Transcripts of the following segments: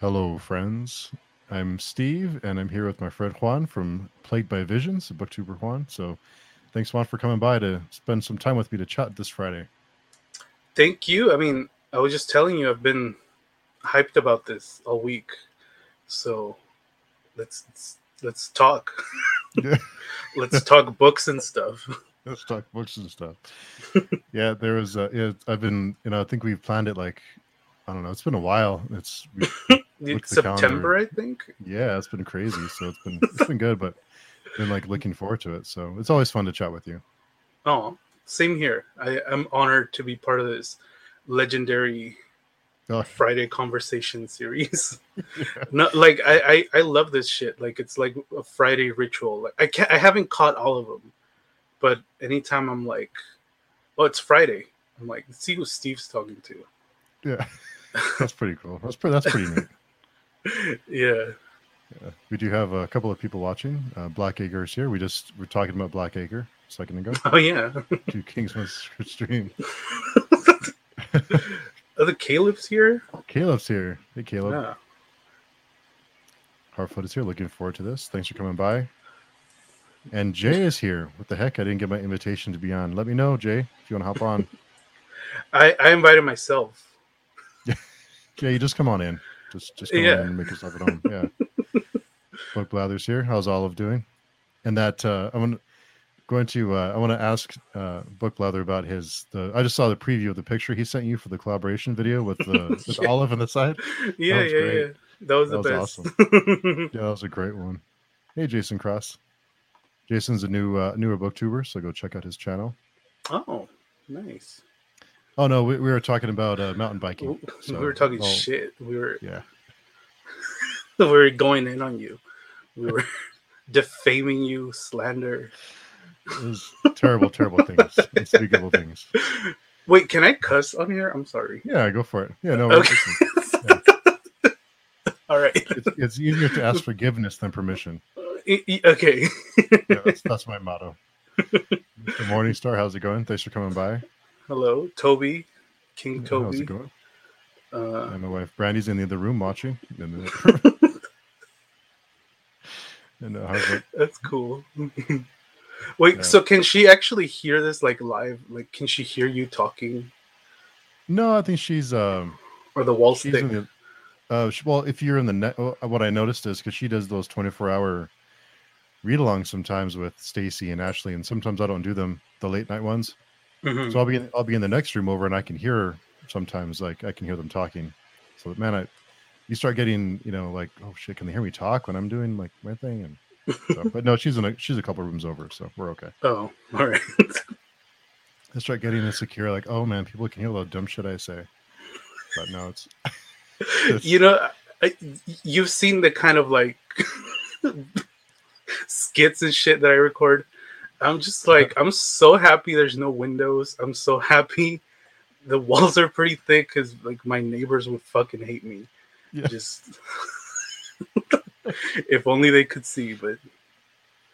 Hello, friends. I'm Steve, and I'm here with my friend Juan from Plague by Visions, booktuber Juan. So thanks, Juan, for coming by to spend some time with me to chat this Friday. Thank you. I mean, I was just telling you I've been hyped about this all week, so let's talk. Let's talk books and stuff. Let's talk books and stuff. Yeah, there was. I've been. You know, I think we've planned it like, I don't know. It's been a while. It's September, I think. Yeah, it's been crazy. So it's been good, but been like looking forward to it. So it's always fun to chat with you. Oh, same here. I'm honored to be part of this legendary Friday conversation series. Yeah. Not like I love this shit. Like it's like a Friday ritual. Like I haven't caught all of them, but anytime I'm like, oh, it's Friday. I'm like, let's see who Steve's talking to. Yeah. That's pretty cool. That's pretty neat. Yeah. We do have a couple of people watching. Blackacre is here. We're talking about Blackacre a second ago. Oh yeah, to Kingsman's stream. Are the Caleb's here? Caleb's here. Hey Caleb. Yeah. Harfoot is here. Looking forward to this. Thanks for coming by. And Jay is here. What the heck? I didn't get my invitation to be on. Let me know, Jay, if you want to hop on. I invited myself. Yeah, you just come on in. Just come on in and make yourself at home. Yeah. Buck Blather's here. How's Olive doing? And that I want to ask Buck Blather about I just saw the preview of the picture he sent you for the collaboration video with Olive on the side. Yeah, yeah. That was best. Awesome. Yeah, that was a great one. Hey, Jason Cross. Jason's a newer booktuber, so go check out his channel. Oh, nice. Oh no, we were talking about mountain biking. So, we were talking shit. We were going in on you. We were defaming you, slander. It was terrible things, unspeakable things. Wait, can I cuss on here? I'm sorry. Yeah, go for it. Yeah, no. Okay. Yeah. All right. It's easier to ask forgiveness than permission. Okay. Yeah, that's my motto. Good morning, Star. How's it going? Thanks for coming by. Hello, Toby, King Toby. How's it going? And my wife Brandy's in the other room watching. And that's cool. Wait, So can she actually hear this like live? Like, can she hear you talking? No, I think she's or the wall stick. Well, if you're in the net, what I noticed is because she does those 24-hour read-alongs sometimes with Stacy and Ashley, and sometimes I don't do them, the late night ones. Mm-hmm. So I'll be in the next room over, and I can hear her sometimes. Like I can hear them talking. So man, you start getting, you know, like, oh shit, can they hear me talk when I'm doing like my thing? And so, but no, she's a couple rooms over, so we're okay. Oh, all right. I start getting insecure, like, oh man, people can hear all the dumb shit I say. But no, it's you know, you've seen the kind of like skits and shit that I record. I'm just like, I'm so happy there's no windows. I'm so happy the walls are pretty thick because like my neighbors would fucking hate me. Yeah. Just if only they could see. But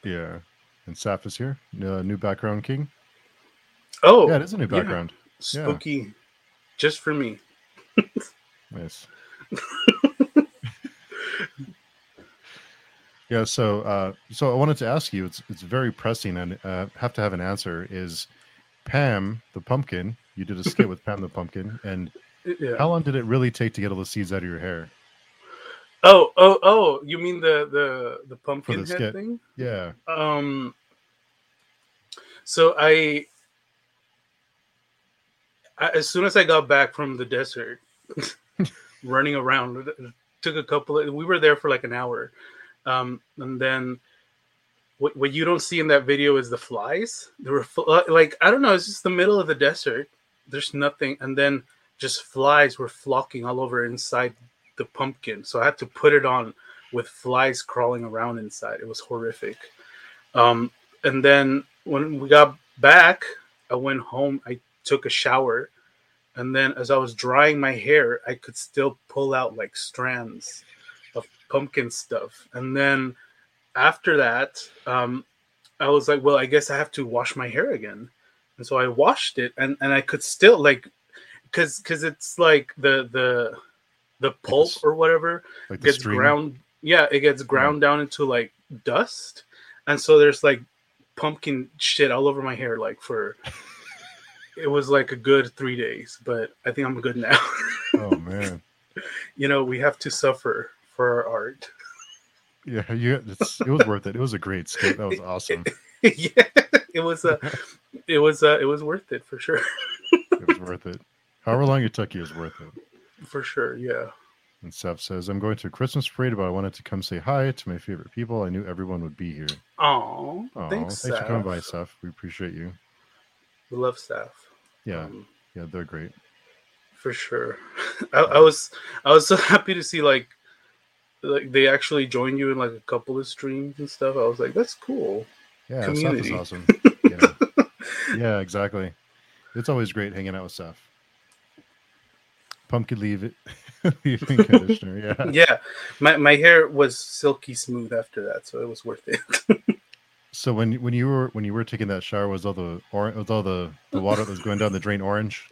yeah, and Saf is here. New background king. Oh, yeah, it is a new background. Yeah. Spooky, just for me. Nice. Yeah, so I wanted to ask you. It's very pressing, and have to have an answer. Is Pam the pumpkin? You did a skit with Pam the pumpkin, and how long did it really take to get all the seeds out of your hair? Oh! You mean the pumpkin head skit thing? Yeah. So I as soon as I got back from the desert, running around, took a couple of. We were there for like an hour. And then what you don't see in that video is the flies. There were like, I don't know. It's just the middle of the desert. There's nothing. And then just flies were flocking all over inside the pumpkin. So I had to put it on with flies crawling around inside. It was horrific. And then when we got back, I went home, I took a shower. And then as I was drying my hair, I could still pull out like strands of pumpkin stuff. And then after that, I was like, well, I guess I have to wash my hair again. And so I washed it, and I could still like, because it's like the the pulp or whatever like gets ground. Yeah, it gets ground down into like dust, and so there's like pumpkin shit all over my hair. Like for it was like a good 3 days, but I think I'm good now. Oh man, you know we have to suffer for our art. Yeah, it was worth it. It was a great skit. That was awesome. Yeah, it was worth it for sure. It was worth it. However long it took you was worth it. For sure, yeah. And Seth says, I'm going to a Christmas parade, but I wanted to come say hi to my favorite people. I knew everyone would be here. Oh, thanks for coming by, Seth. We appreciate you. We love Seth. Yeah, yeah, they're great. For sure. I was so happy to see like they actually joined you in like a couple of streams and stuff. I was like, that's cool. Yeah, community. Seth is awesome. Yeah. Yeah, exactly. It's always great hanging out with Seth. Pumpkin leave-in conditioner. Yeah. Yeah. My hair was silky smooth after that, so it was worth it. So when you were taking that shower, was all the water that was going down the drain orange?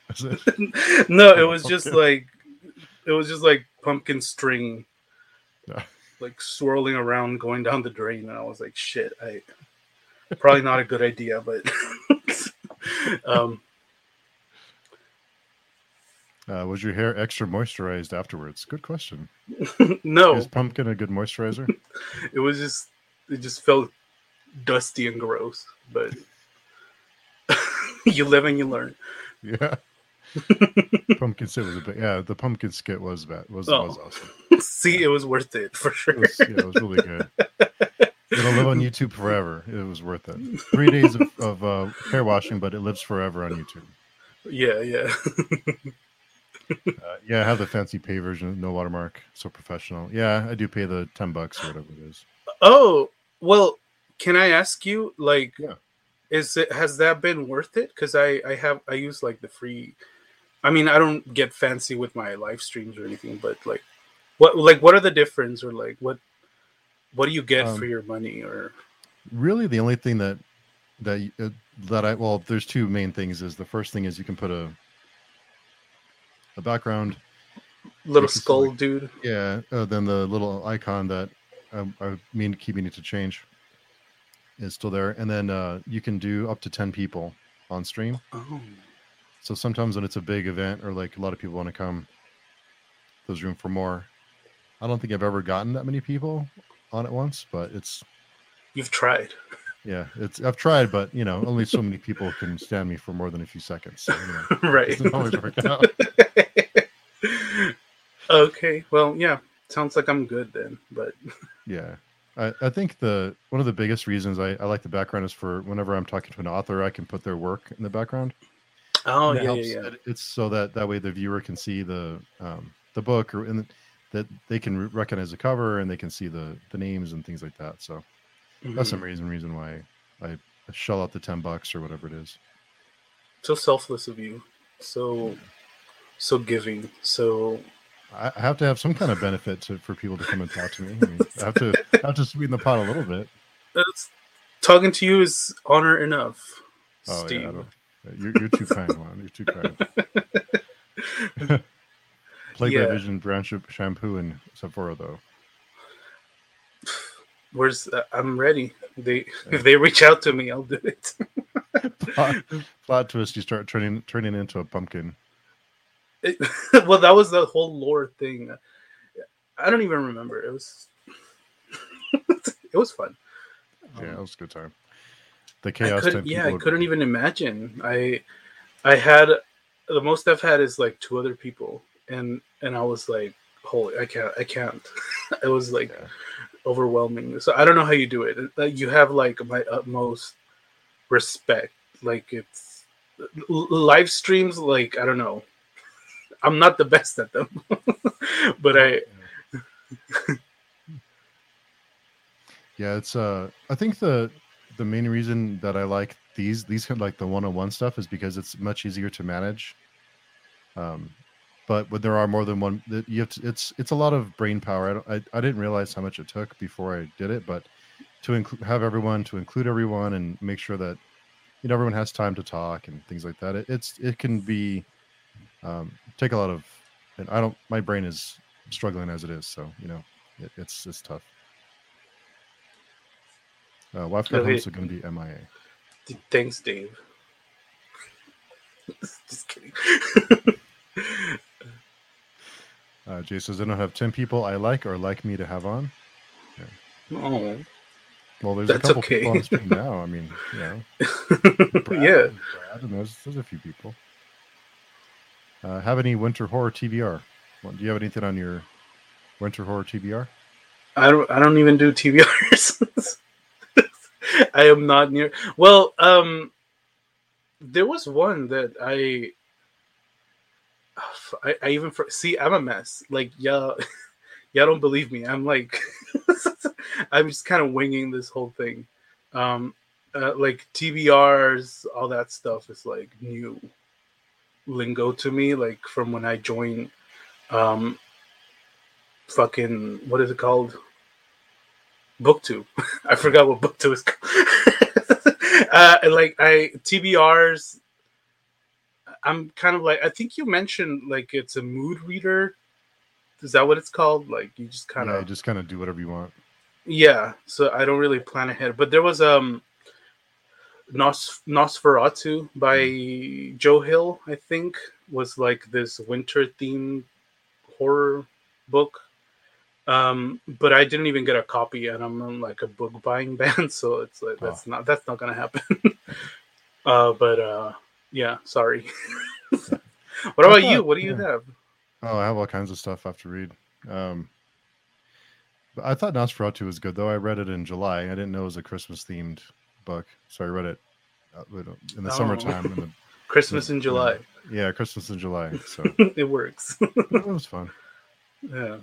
No, it was just like pumpkin string. Yeah. Like swirling around, going down the drain, and I was like, "Shit, I probably not a good idea." But was your hair extra moisturized afterwards? Good question. No, is pumpkin a good moisturizer? It was just, it just felt dusty and gross. But you live and you learn. Yeah, pumpkin skit was a bit. Yeah, the pumpkin skit was bad. Was awesome. See, it was worth it for sure. It was really good. It'll live on YouTube forever. It was worth it. 3 days of hair washing, but it lives forever on YouTube. Yeah, yeah. Yeah, I have the fancy pay version, no watermark, so professional. Yeah, I do pay the $10 or whatever it is. Oh, well, can I ask you, like, yeah. Has that been worth it? Because I use like the free. I mean, I don't get fancy with my live streams or anything, but like. What are the difference, or like what do you get for your money? Or really, the only thing that there's two main things. Is the first thing is you can put a background, little skull, like, dude. Yeah, then the little icon that I mean keeping it to change is still there, and then you can do up to 10 people on stream. Oh. So sometimes when it's a big event or like a lot of people want to come, there's room for more. I don't think I've ever gotten that many people on at once, but it's... You've tried. Yeah, I've tried, but, you know, only so many people can stand me for more than a few seconds. So, you know, right. It doesn't always work out. Okay, well, yeah. Sounds like I'm good then, but... Yeah. I think one of the biggest reasons I like the background is for whenever I'm talking to an author, I can put their work in the background. Oh, yeah, helps. Yeah. It's so that way the viewer can see the book or... that they can recognize the cover and they can see the names and things like that. So that's some reason why I shell out the $10 or whatever it is. So selfless of you. So giving. So I have to have some kind of benefit for people to come and talk to me. I mean, I have to sweeten the pot a little bit. Talking to you is honor enough. Oh, Steve. Yeah, you're too kind, man. You're too kind. Plague by Vision branch of shampoo in Sephora, though. Where's I'm ready. If they reach out to me, I'll do it. Plot twist: you start turning into a pumpkin. Well, that was the whole lore thing. I don't even remember. It was it was fun. Yeah, it was a good time. The chaos. I couldn't even imagine. I had the most I've had is like 2 other people. And I was like, holy, I can't. It was like overwhelming. So I don't know how you do it. You have like my utmost respect. Like it's live streams. Like, I don't know. I'm not the best at them, but yeah, it's I think the main reason that I like these kind of like the one-on-one stuff is because it's much easier to manage. But when there are more than one, you have to, it's a lot of brain power. I didn't realize how much it took before I did it, but to include everyone and make sure that, you know, everyone has time to talk and things like that. It can be take a lot of, and my brain is struggling as it is. So, you know, it's tough. Wife got home, so going to be MIA. Thanks, Dave. Just kidding. Jay says, I don't have 10 people I like or like me to have on. Yeah. Oh, well, there's a couple people on the screen now. I mean, you know. Brad, yeah. Brad, and there's a few people. Have any winter horror TBR? Do you have anything on your winter horror TBR? I don't even do TBRs. I am not near. Well, there was one that I even see. I'm a mess. Like, y'all don't believe me. I'm like, I'm just kind of winging this whole thing. Like TBRs, all that stuff is like new lingo to me. Like from when I joined, fucking what is it called? BookTube. I forgot what BookTube is called. TBRs. I'm kind of like, I think you mentioned like it's a mood reader. Is that what it's called? Like you just kind of do whatever you want. Yeah. So I don't really plan ahead. But there was Nosferatu by Joe Hill, I think, was like this winter themed horror book. But I didn't even get a copy, and I'm on like a book buying ban, so it's like that's not gonna happen. Yeah, sorry. What about you? What do you have? Oh, I have all kinds of stuff I have to read. But I thought Nosferatu was good, though. I read it in July. I didn't know it was a Christmas-themed book, so I read it in the summertime. Christmas in July. Yeah, Christmas in July. So it works. It was fun. Yeah.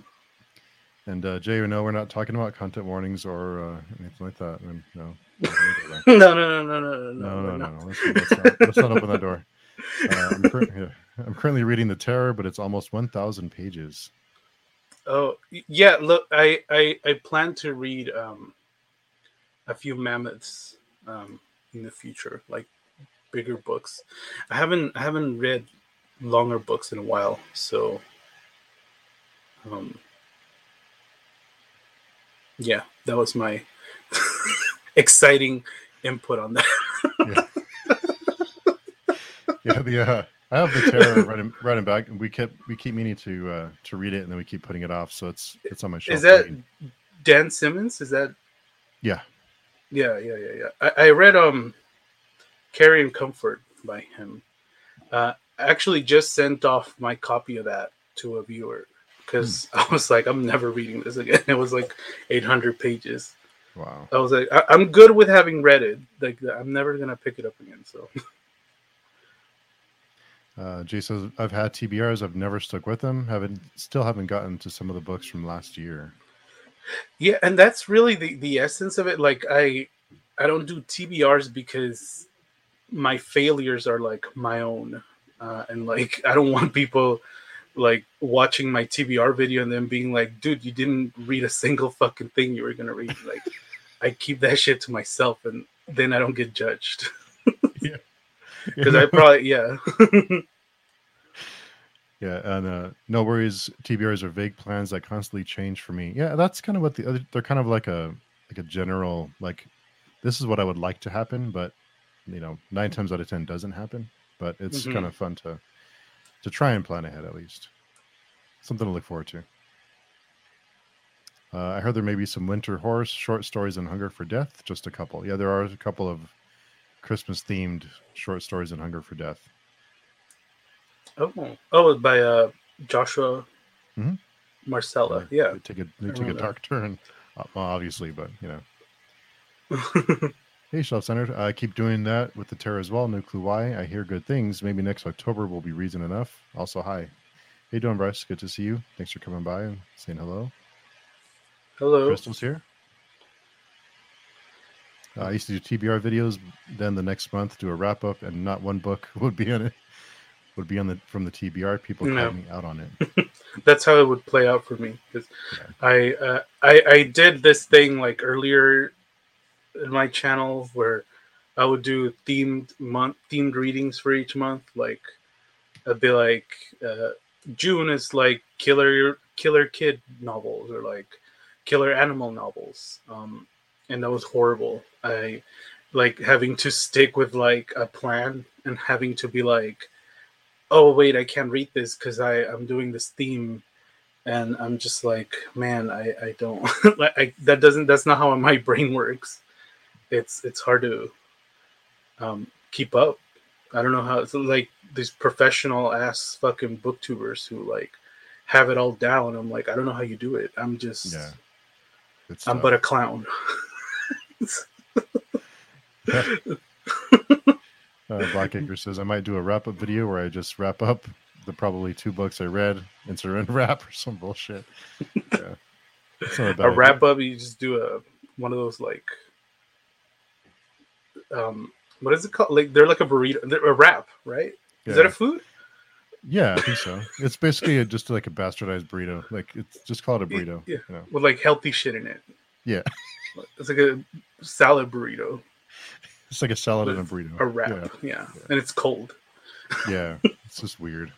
And Jay, no, we're not talking about content warnings or anything like that. I mean, no. No. Let's not open that door. I'm currently reading The Terror, but it's almost 1,000 pages. Oh, yeah. Look, I plan to read a few mammoths in the future, like bigger books. I haven't read longer books in a while, so. Yeah, that was my exciting input on that. I have The Terror right in back, and we keep meaning to read it, and then we keep putting it off, so it's on my shelf. Is that waiting. Dan Simmons? Is that? Yeah. I read Carrying Comfort by him. I actually just sent off my copy of that to a viewer. Because I was like, I'm never reading this again. It was like 800 pages. Wow. I was like, I'm good with having read it. Like, I'm never going to pick it up again. So, Jay says, I've had TBRs. I've never stuck with them. Still haven't gotten to some of the books from last year. Yeah. And that's really the essence of it. Like, I don't do TBRs because my failures are like my own. And like, I don't want people like watching my TBR video and then being like, dude, you didn't read a single fucking thing you were gonna read. Like, I keep that shit to myself, and then I don't get judged. Yeah, because I probably and no worries. TBRs are vague plans that constantly change for me. Yeah, that's kind of what they're kind of like a general, like, this is what I would like to happen, but you know, 9 times out of 10 doesn't happen. But it's kind of fun to try and plan ahead, at least. Something to look forward to. I heard there may be some winter horror short stories and Hunger for Death. Just a couple. Yeah, there are a couple of Christmas-themed short stories and Hunger for Death. Oh, by Joshua Marcella. Yeah. They took a dark turn, obviously, but, you know. Hey, Shelf Center. I keep doing that with The Terror as well. No clue why. I hear good things. Maybe next October will be reason enough. Also, hi. How you doing, Bryce? Good to see you. Thanks for coming by and saying hello. Hello. Crystal's here. I used to do TBR videos. Then the next month, do a wrap up, and not one book would be on it. Would be on from the TBR. People called me out on it. That's how it would play out for me. Because I did this thing like earlier in my channel where I would do themed readings for each month. Like I'd be like, June is like killer killer kid novels or like killer animal novels. And that was horrible. I like having to stick with like a plan and having to be like, oh, wait, I can't read this because I'm doing this theme. And I'm just like, man, I don't like that's not how my brain works. It's hard to keep up. I don't know how it's like these professional ass fucking booktubers who like have it all down. I'm like, I don't know how you do it. I'm just, yeah, I'm tough. But a clown. Black Acre says, I might do a wrap up video where I just wrap up the probably 2 books I read into a wrap or some bullshit. Yeah. A wrap up, you just do one of those like, what is it called? Like they're like a burrito, a wrap, right? Yeah. Is that a food? Yeah, I think so. It's basically just like a bastardized burrito. Like it's just called a burrito. Yeah, you know? With like healthy shit in it. Yeah, it's like a salad burrito. It's like a salad and a burrito. A wrap, yeah. And it's cold. Yeah, it's just weird.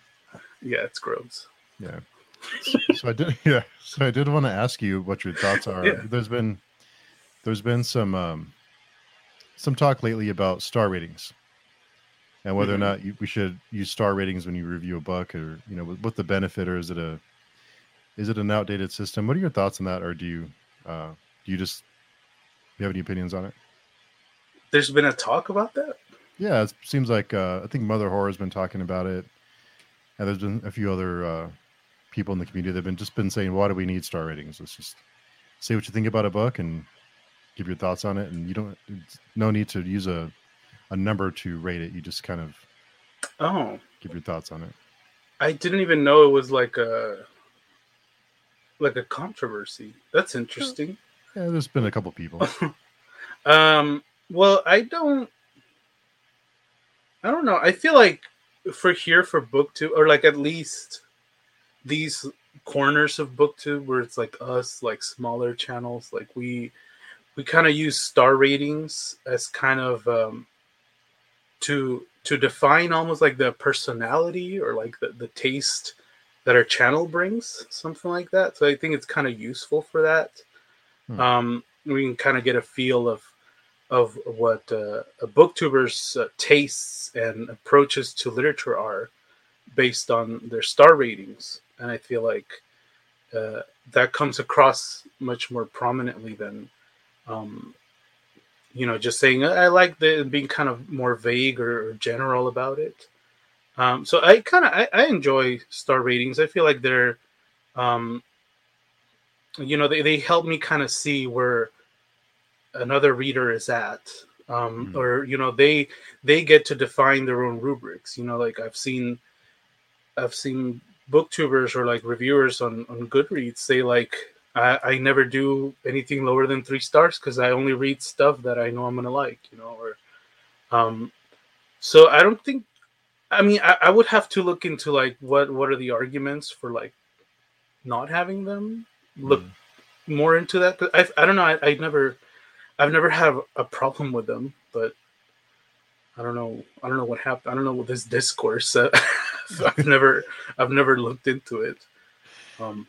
Yeah, it's gross. Yeah. So I did want to ask you what your thoughts are. Yeah. There's been some talk lately about star ratings and whether or not we should use star ratings when you review a book, or you know, what the benefit, or is it an outdated system? What are your thoughts on that, or do you have any opinions on it? There's been a talk about that. Yeah, it seems like I think Mother Horror has been talking about it, and there's been a few other people in the community that have been saying, "Why do we need star ratings? Let's just say what you think about a book and give your thoughts on it, and you don't no need to use a number to rate it. You just kind of give your thoughts on it." I didn't even know it was like a controversy. That's interesting. Yeah, there's been a couple people. Well, I don't know. I feel like for BookTube, or like at least these corners of BookTube where it's like us, like smaller channels, like we kind of use star ratings as kind of to define almost like the personality or like the taste that our channel brings, something like that. So I think it's kind of useful for that. We can kind of get a feel of what a booktuber's tastes and approaches to literature are based on their star ratings. And I feel like that comes across much more prominently than, just saying, I like the being kind of more vague or general about it. So I kind of, I enjoy star ratings. I feel like they're, they help me kind of see where another reader is at, or they get to define their own rubrics. Like I've seen booktubers or like reviewers on Goodreads say like, I never do anything lower than 3 stars because I only read stuff that I know I'm gonna like, so I don't think, I would have to look into like what are the arguments for like not having them, look more into that. But I don't know, I've never had a problem with them, but I don't know what happened. I don't know what this discourse. I've never looked into it.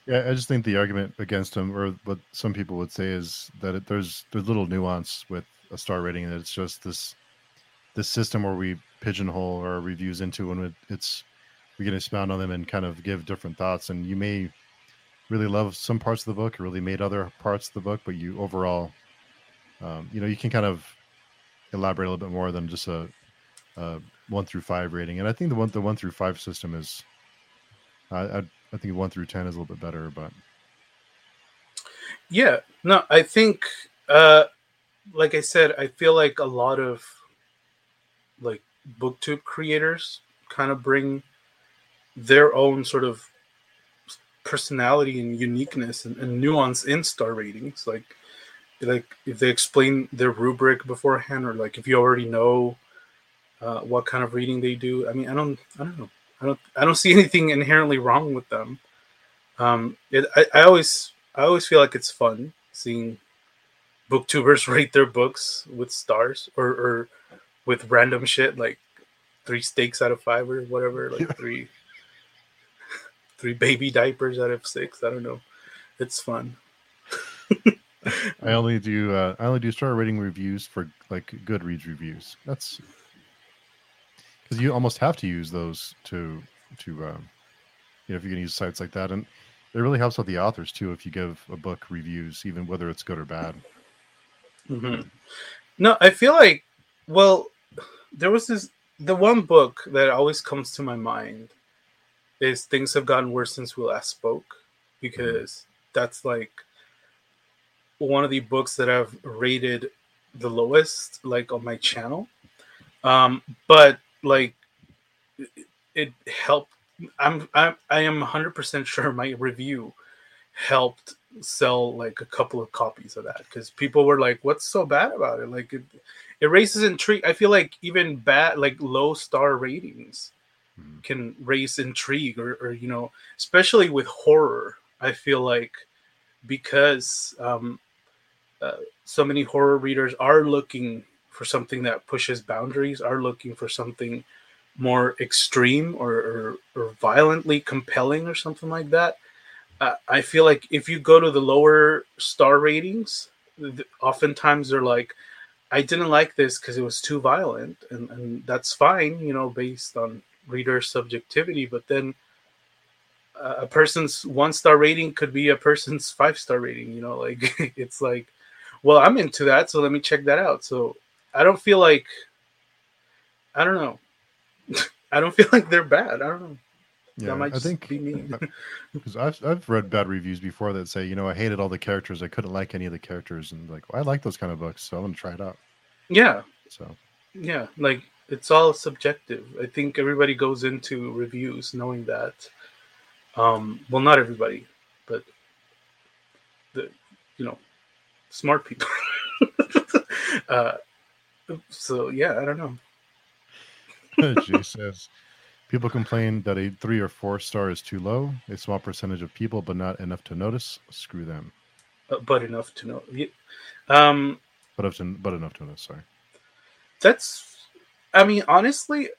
I just think the argument against them, or what some people would say, is that there's little nuance with a star rating, and it's just this system where we pigeonhole our reviews into, and we can expound on them and kind of give different thoughts. And you may really love some parts of the book, or really hate other parts of the book, but you overall. You can kind of elaborate a little bit more than just a 1 through 5 rating. And I think the 1 through 5 system is, I think 1 through 10 is a little bit better. But yeah, no, I think, like I said, I feel like a lot of like BookTube creators kind of bring their own sort of personality and uniqueness and nuance in star ratings, like if they explain their rubric beforehand, or like if you already know what kind of reading they do. I don't see anything inherently wrong with them. I always feel like it's fun seeing booktubers rate their books with stars or with random shit like 3 steaks out of 5 or whatever, like three 3 baby diapers out of 6. I don't know. It's fun. I only do star rating reviews for like Goodreads reviews. That's because you almost have to use those to you know, if you're gonna use sites like that, and it really helps out the authors too if you give a book reviews, even whether it's good or bad. Mm-hmm. No, I feel like, well, there was the one book that always comes to my mind is Things Have Gotten Worse Since We Last Spoke, because that's like one of the books that I've rated the lowest, like on my channel. But like it helped. I am 100% sure my review helped sell like a couple of copies of that, because people were like, "What's so bad about it?" Like it raises intrigue. I feel like even bad, like low star ratings can raise intrigue, or you know, especially with horror. I feel like because so many horror readers are looking for something that pushes boundaries, are looking for something more extreme or violently compelling or something like that. I feel like if you go to the lower star ratings, oftentimes they're like, I didn't like this because it was too violent. And that's fine, you know, based on reader subjectivity. But then a person's 1-star rating could be a person's 5-star rating, you know, like it's like, well, I'm into that, so let me check that out. So I don't feel like, I don't know. I don't feel like they're bad. I don't know. Yeah, that might just be me. Because I've read bad reviews before that say, you know, I hated all the characters. I couldn't like any of the characters. And like, well, I like those kind of books, so I'm going to try it out. Yeah. So. Yeah, like it's all subjective. I think everybody goes into reviews knowing that. Well, not everybody, but smart people. So yeah, I don't know. Jay says, people complain that a 3 or 4-star is too low. A small percentage of people, but not enough to notice. Screw them. But enough to know. But enough to notice. Sorry. That's. I mean, honestly,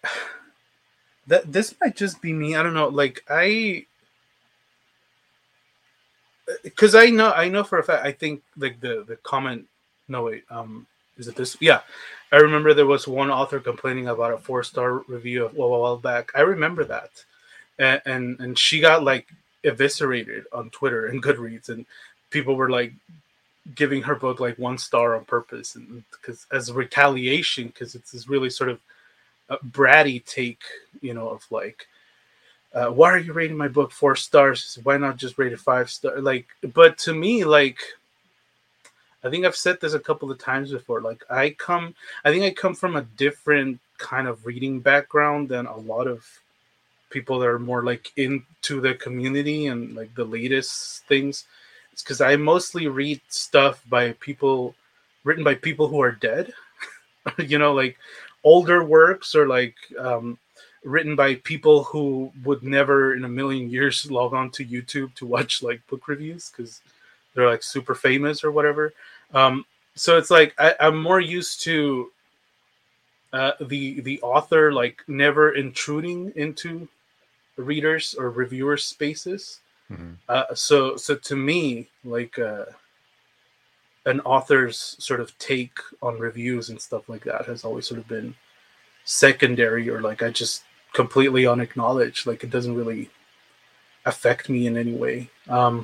that this might just be me. I don't know. Like because I know for a fact. I think like the comment. No wait. Is it this? Yeah. I remember there was one author complaining about a 4-star review a while back. I remember that. And she got like eviscerated on Twitter and Goodreads, and people were like giving her book like 1 star on purpose, and because as retaliation, because it's this really sort of bratty take, you know, of like, why are you rating my book 4 stars? Why not just rate it 5 star? Like, but to me, like, I think I've said this a couple of times before. Like I think I come from a different kind of reading background than a lot of people that are more like into the community and like the latest things. It's because I mostly read stuff written by people who are dead, you know, like older works, or like written by people who would never in a million years log on to YouTube to watch like book reviews because they're like super famous or whatever. So it's like I'm more used to the author like never intruding into readers' or reviewers' spaces. Mm-hmm. So to me, like an author's sort of take on reviews and stuff like that has always sort of been secondary, or like I just completely unacknowledged. Like it doesn't really affect me in any way, but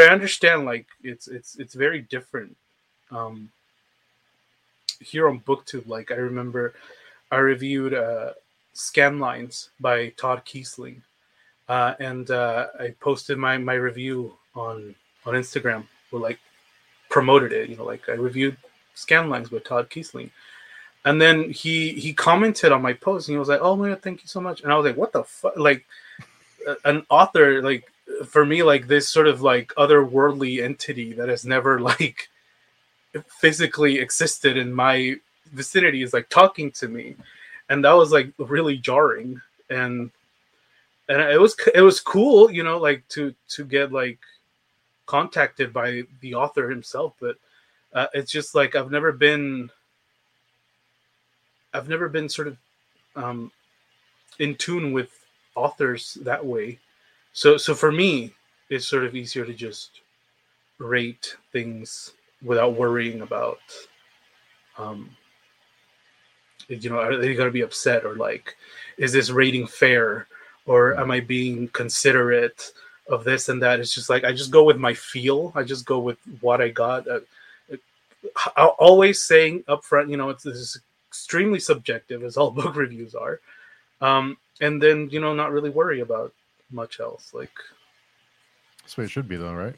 I understand like it's very different here on BookTube. Like I remember I reviewed Scanlines by Todd Kiesling, and I posted my review on Instagram, or like promoted it, you know, like I reviewed Scanlines by Todd Kiesling. And then he commented on my post, and he was like, oh my God, thank you so much. And I was like, what the fuck? Like an author, like for me, like this sort of like otherworldly entity that has never like physically existed in my vicinity is like talking to me, and that was like really jarring. And it was cool, you know, like to get like contacted by the author himself, but it's just like I've never been sort of in tune with authors that way, So for me, it's sort of easier to just rate things without worrying about, are they going to be upset, or like, is this rating fair, or am I being considerate of this and that? It's just like, I just go with my feel. I just go with what I got. I'm always saying up front, this is extremely subjective, as all book reviews are. And then, not really worry about much else. Like, that's the way it should be though, right?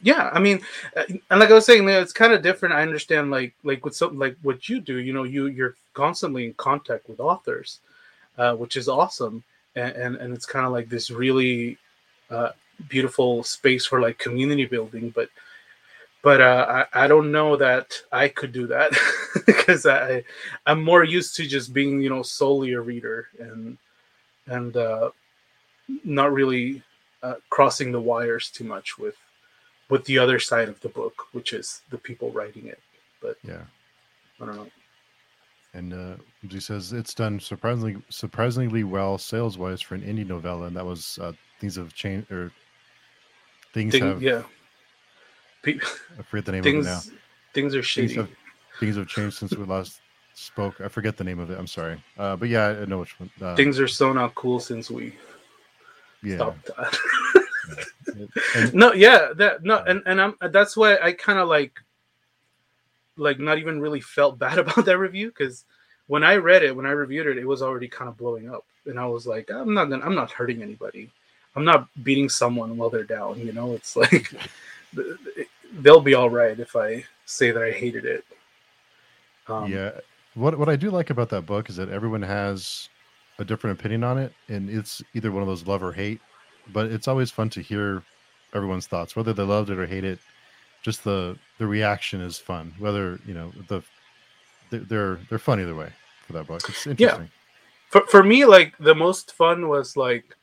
Yeah, I mean, and like I was saying, it's kind of different. I understand, like with something like what you do, you're constantly in contact with authors, which is awesome, and it's kind of like this really beautiful space for like community building. But I don't know that I could do that because I'm more used to just being solely a reader and not really crossing the wires too much with the other side of the book, which is the people writing it. But yeah, I don't know. And he says it's done surprisingly well sales wise for an indie novella, and that was things have changed. I forget the name of it now. Things are shady. Things have changed since we last spoke. I forget the name of it. I'm sorry. But yeah, I know which one. Things are so not cool since we stopped that. That's why I kind of like not even really felt bad about that review, because when I read it, when I reviewed it, it was already kind of blowing up, and I was like, I'm not hurting anybody. I'm not beating someone while they're down. It's like they'll be all right if I say that I hated it. What I do like about that book is that everyone has a different opinion on it, and it's either one of those love or hate. But it's always fun to hear everyone's thoughts, whether they loved it or hate it. Just the reaction is fun. Whether they're fun either way for that book. It's interesting. Yeah. For me, like the most fun was like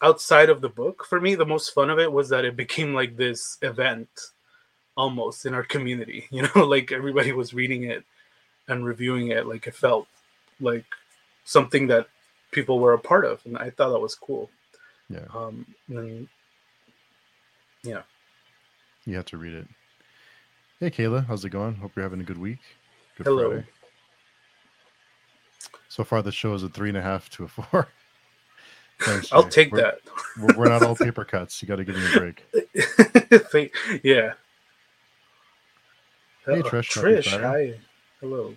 outside of the book. For me, the most fun of it was that it became like this event almost in our community. Like everybody was reading it and reviewing it. Like it felt like something that people were a part of, and I thought that was cool. Yeah. You have to read it. Hey, Kayla, how's it going? Hope you're having a good week. Good Hello. Friday. So far, the show is a 3.5 to a 4. Thanks, I'll take that. We're not all paper cuts. You got to give me a break. Yeah. Hey, Trish. Hi. Hello.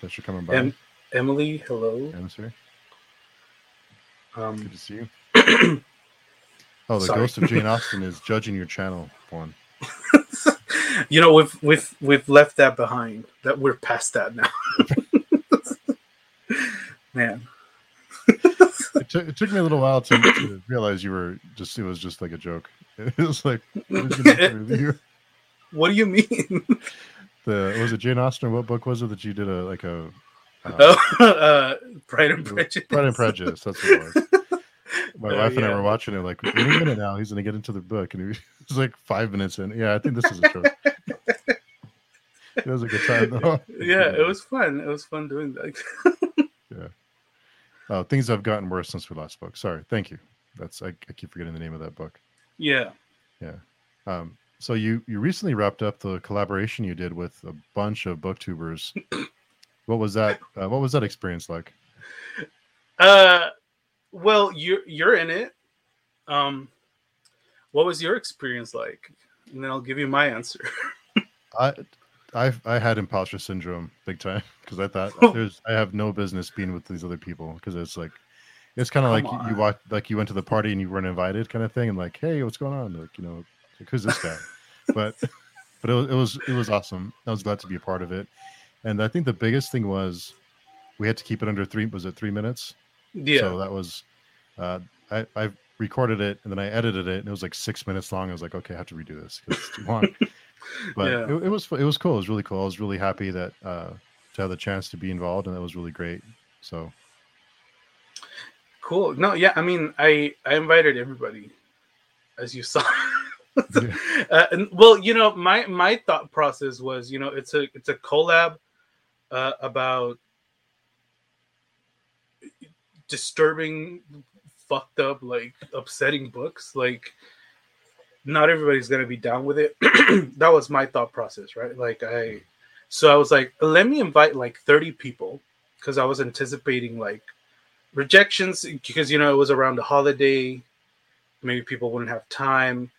Thanks for coming by. Emily, hello. I'm sorry. Good to see you. Oh, the Sorry. Ghost of Jane Austen is judging your channel, Juan. We've left that behind. That we're past that now. Man, it took me a little while to realize you were just. It was just like a joke. It was like, what do you mean? Was it Jane Austen? What book was it that you did Pride and Prejudice? Pride and Prejudice. That's what it was. My wife and I were watching it like, any minute now, he's going to get into the book. And it was like 5 minutes in. Yeah, I think this is a joke. It was a good time, though. Yeah, it was fun. It was fun doing that. Yeah. Oh, Things Have Gotten Worse Since We Last Spoke. Sorry. Thank you. I keep forgetting the name of that book. Yeah. Yeah. So you recently wrapped up the collaboration you did with a bunch of booktubers. What was that experience like? Well, you're in it. What was your experience like? And then I'll give you my answer. I had imposter syndrome big time because I thought I have no business being with these other people, because it's like it's kind of like on. You walk like you went to the party and you weren't invited kind of thing, and like, hey, what's going on? Like, like, who's this guy? but it was awesome. I was glad to be a part of it, and I think the biggest thing was we had to keep it under 3 minutes. Yeah. So that was, I recorded it and then I edited it, and it was like 6 minutes long. I was like, okay, I have to redo this because it's too long. But yeah. it was cool. It was really cool. I was really happy that to have the chance to be involved, and that was really great. So cool. No, yeah. I mean, I invited everybody, as you saw. Yeah. My thought process was, it's a collab about disturbing fucked up, like, upsetting books, like, not everybody's going to be down with it. That was my thought process, right? Like, I was like, let me invite, like, 30 people, because I was anticipating, like, rejections, because, you know, it was around the holiday. Maybe people wouldn't have time.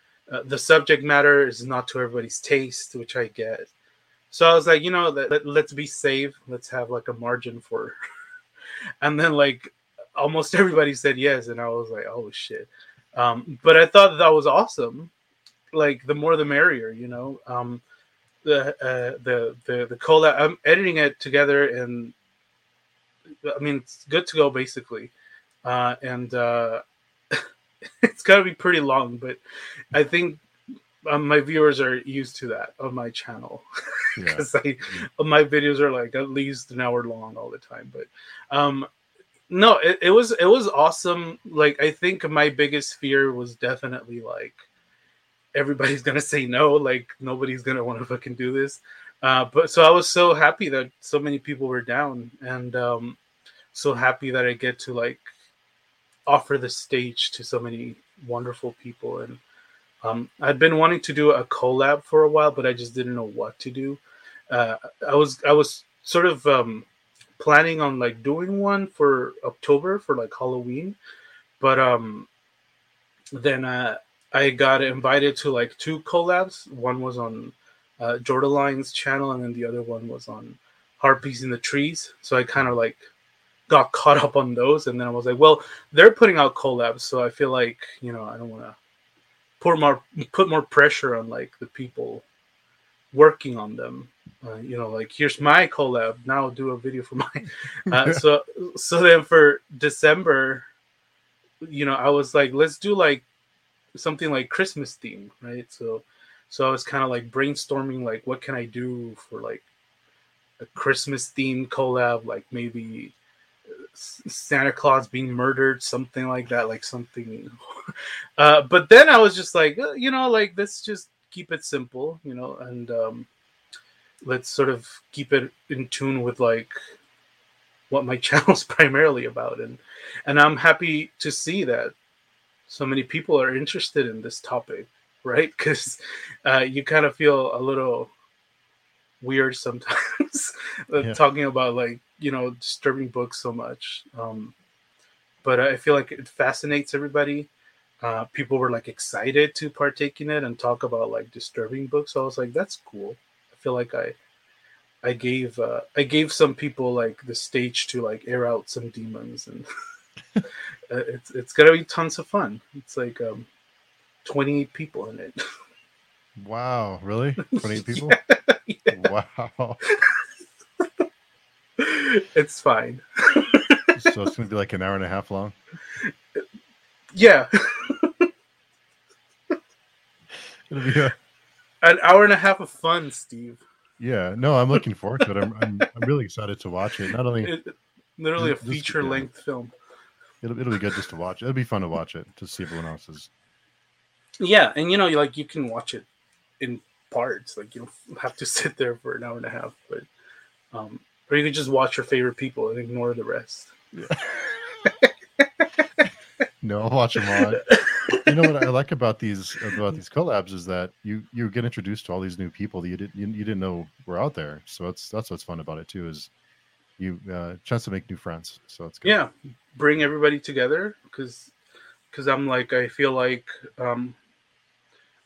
The subject matter is not to everybody's taste, which I get. So I was like, you know, let's be safe. Let's have, like, a margin for... And then, like, almost everybody said yes. And I was like, oh, shit. But I thought that was awesome. Like, the more the merrier, you know. The collab, I'm editing it together, and I mean, it's good to go, basically. It's got to be pretty long, but I think my viewers are used to that on my channel, because my videos are like at least an hour long all the time. But no, it was awesome. Like, I think my biggest fear was definitely, like, everybody's gonna say no, like, nobody's gonna want to fucking do this. But so I was so happy that so many people were down, and so happy that I get to, like, offer the stage to so many wonderful people. And I'd been wanting to do a collab for a while, but I just didn't know what to do. I was sort of planning on, like, doing one for October, for, like, Halloween, but then I got invited to, like, two collabs. One was on Jordaline's channel, and then the other one was on Harpies in the Trees. So I kind of, like, got caught up on those, and then I was like, well, they're putting out collabs, so I feel like, you know, I don't want to put more pressure on, like, the people working on them. You know, like, here's my collab, now I'll do a video for mine. So then for December, you know, I was like, let's do, like, something like Christmas theme, right? So I was kind of, like, brainstorming, like, what can I do for, like, a Christmas themed collab, like maybe Santa Claus being murdered, something like that, like something. But then I was just like, you know, like, let's just keep it simple, you know, and let's sort of keep it in tune with, like, what my channel's primarily about. And I'm happy to see that so many people are interested in this topic, right? Because you kind of feel a little weird sometimes talking about, like, you know, disturbing books so much. But I feel like it fascinates everybody. People were, like, excited to partake in it and talk about, like, disturbing books. So I was like, that's cool. I feel like I gave some people, like, the stage to, like, air out some demons, and it's gonna be tons of fun. It's like 20 people in it. Wow, really? 20 people? Yeah. Wow. It's fine. So it's gonna be like an hour and a half long? Yeah. It'll be an hour and a half of fun, Steve. Yeah, no, I'm looking forward to it. I'm really excited to watch it. Not only literally a feature-length film. It'll be good just to watch. It'll be fun to watch it, to see everyone else's. Yeah, and, you know, like, you can watch it in parts. Like, you don't have to sit there for an hour and a half, but or you can just watch your favorite people and ignore the rest. Yeah. No, I'll watch them all. You know what I like about these collabs is that you get introduced to all these new people that you didn't know were out there. So that's what's fun about it too, is you chance to make new friends. So it's good. Yeah, bring everybody together, because I'm like, I feel like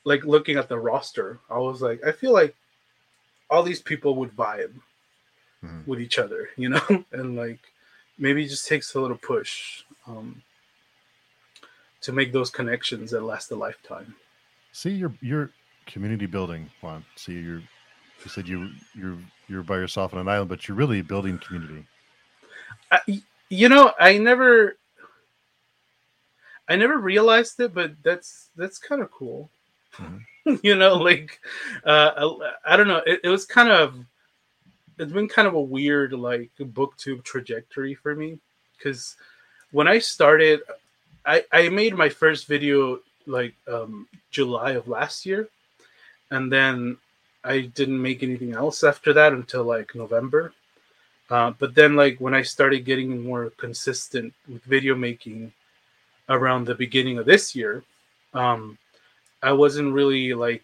looking at the roster, I was like, I feel like all these people would vibe with each other, you know, and, like, maybe it just takes a little push to make those connections that last a lifetime. See, you're community building, Juan. See, you said you're by yourself on an island, but you're really building community. I never realized it, but that's kind of cool. Mm-hmm. You know, like, I don't know. It's been kind of a weird, like, BookTube trajectory for me, because when I started, I made my first video, like, July of last year, and then I didn't make anything else after that until, like, November. But then, like, when I started getting more consistent with video making, around the beginning of this year, I wasn't really like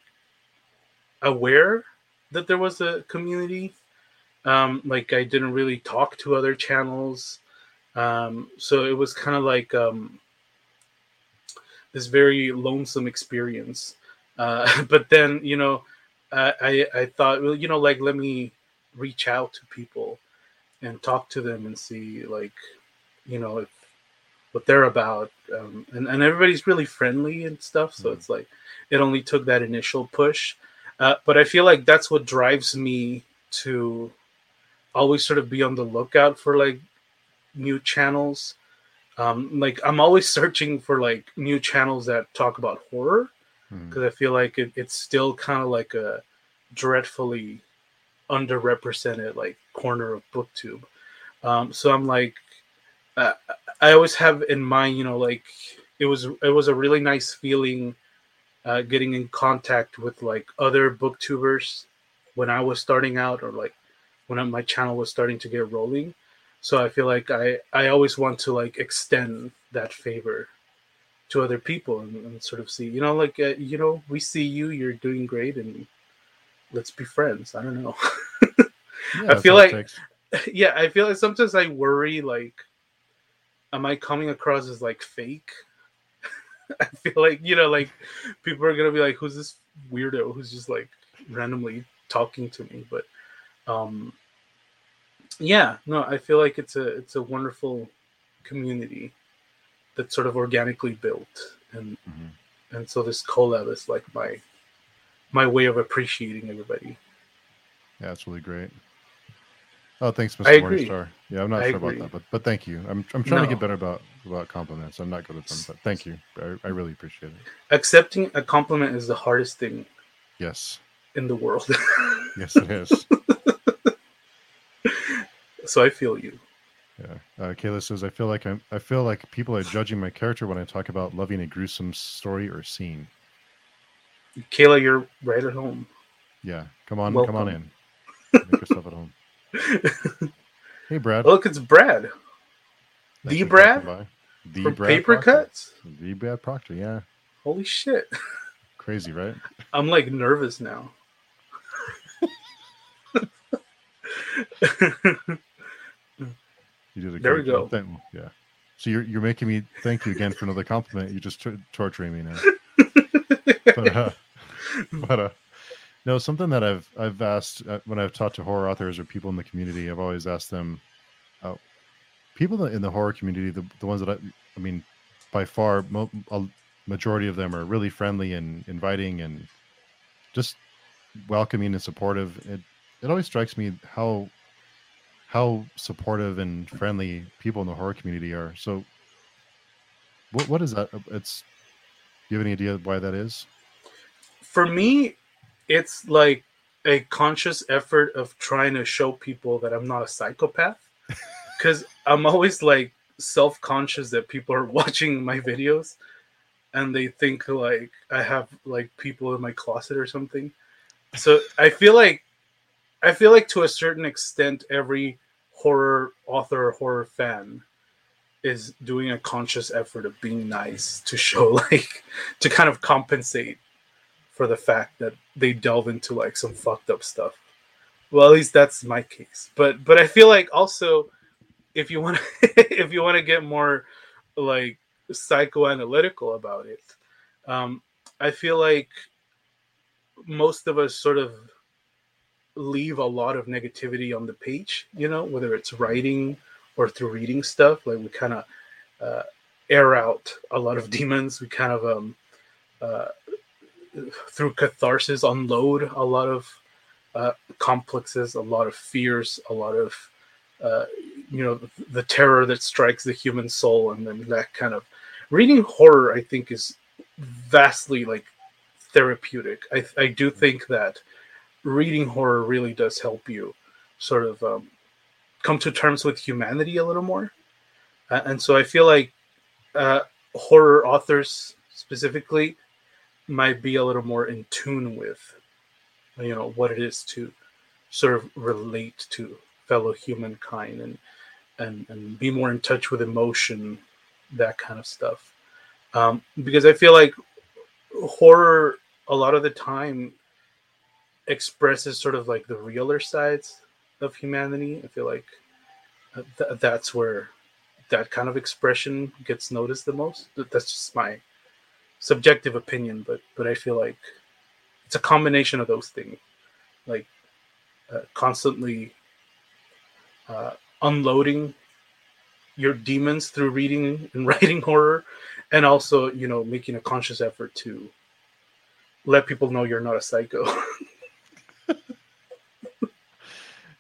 aware that there was a community. Like I didn't really talk to other channels. So it was kind of like this very lonesome experience. But then, you know, I thought, well, you know, like, let me reach out to people and talk to them and see, like, you know, if, what they're about. And everybody's really friendly and stuff. So it's like, it only took that initial push. But I feel like that's what drives me to always sort of be on the lookout for, like, new channels. Like, I'm always searching for, like, new channels that talk about horror. Because I feel like it's still kind of like a dreadfully underrepresented, like, corner of BookTube. So I'm like, I always have in mind, you know, like, it was a really nice feeling getting in contact with, like, other BookTubers when I was starting out, or like when my channel was starting to get rolling. So I feel like I always want to, like, extend that favor to other people and sort of see, you know, like, you know, we see you, you're doing great, and let's be friends. I don't know. Yeah, I feel like, I feel like sometimes I worry, like, am I coming across as, like, fake? I feel like, you know, like, people are going to be like, who's this weirdo who's just, like, randomly talking to me? But, yeah, no, I feel like it's a wonderful community that's sort of organically built, and so this collab is like my way of appreciating everybody. Yeah, it's really great. Oh, thanks, Mr. Morningstar. Yeah, I'm not sure about that, but thank you. I'm trying to get better about compliments. I'm not good at them, but thank you. I really appreciate it. Accepting a compliment is the hardest thing. Yes. In the world. Yes, it is. So I feel you. Yeah. Kayla says, I feel like people are judging my character when I talk about loving a gruesome story or scene. Kayla, you're right at home. Yeah. Come on in. Make yourself at home. Hey, Brad. Look, it's Brad. The Brad? The Brad Paper Cuts? The Brad Proctor, yeah. Holy shit. Crazy, right? I'm, like, nervous now. You did a there we go. Thing. Yeah. So you're making me thank you again for another compliment. You're just torturing me now. But no, something that I've asked when I've talked to horror authors or people in the community, I've always asked them, people in the horror community, the ones that I mean, by far, a majority of them are really friendly and inviting and just welcoming and supportive. It always strikes me how supportive and friendly people in the horror community are. So what is that? Do you have any idea why that is? For me, it's like a conscious effort of trying to show people that I'm not a psychopath, because I'm always, like, self-conscious that people are watching my videos and they think, like, I have, like, people in my closet or something. So I feel like to a certain extent, every horror author or horror fan is doing a conscious effort of being nice to show, like, to kind of compensate for the fact that they delve into, like, some fucked up stuff. Well, at least that's my case. But I feel like also, if you want to get more, like, psychoanalytical about it, I feel like most of us sort of leave a lot of negativity on the page, you know, whether it's writing or through reading stuff. Like, we kind of air out a lot of demons. We kind of through catharsis unload a lot of complexes, a lot of fears, a lot of you know, the terror that strikes the human soul. And then that kind of reading horror, I think, is vastly, like, therapeutic. I do think that reading horror really does help you sort of come to terms with humanity a little more. And so I feel like horror authors specifically might be a little more in tune with, you know, what it is to sort of relate to fellow humankind and be more in touch with emotion, that kind of stuff. because I feel like horror a lot of the time expresses sort of like the realer sides of humanity. I feel like that's where that kind of expression gets noticed the most. That's just my subjective opinion, but I feel like it's a combination of those things, like constantly unloading your demons through reading and writing horror, and also, you know, making a conscious effort to let people know you're not a psycho.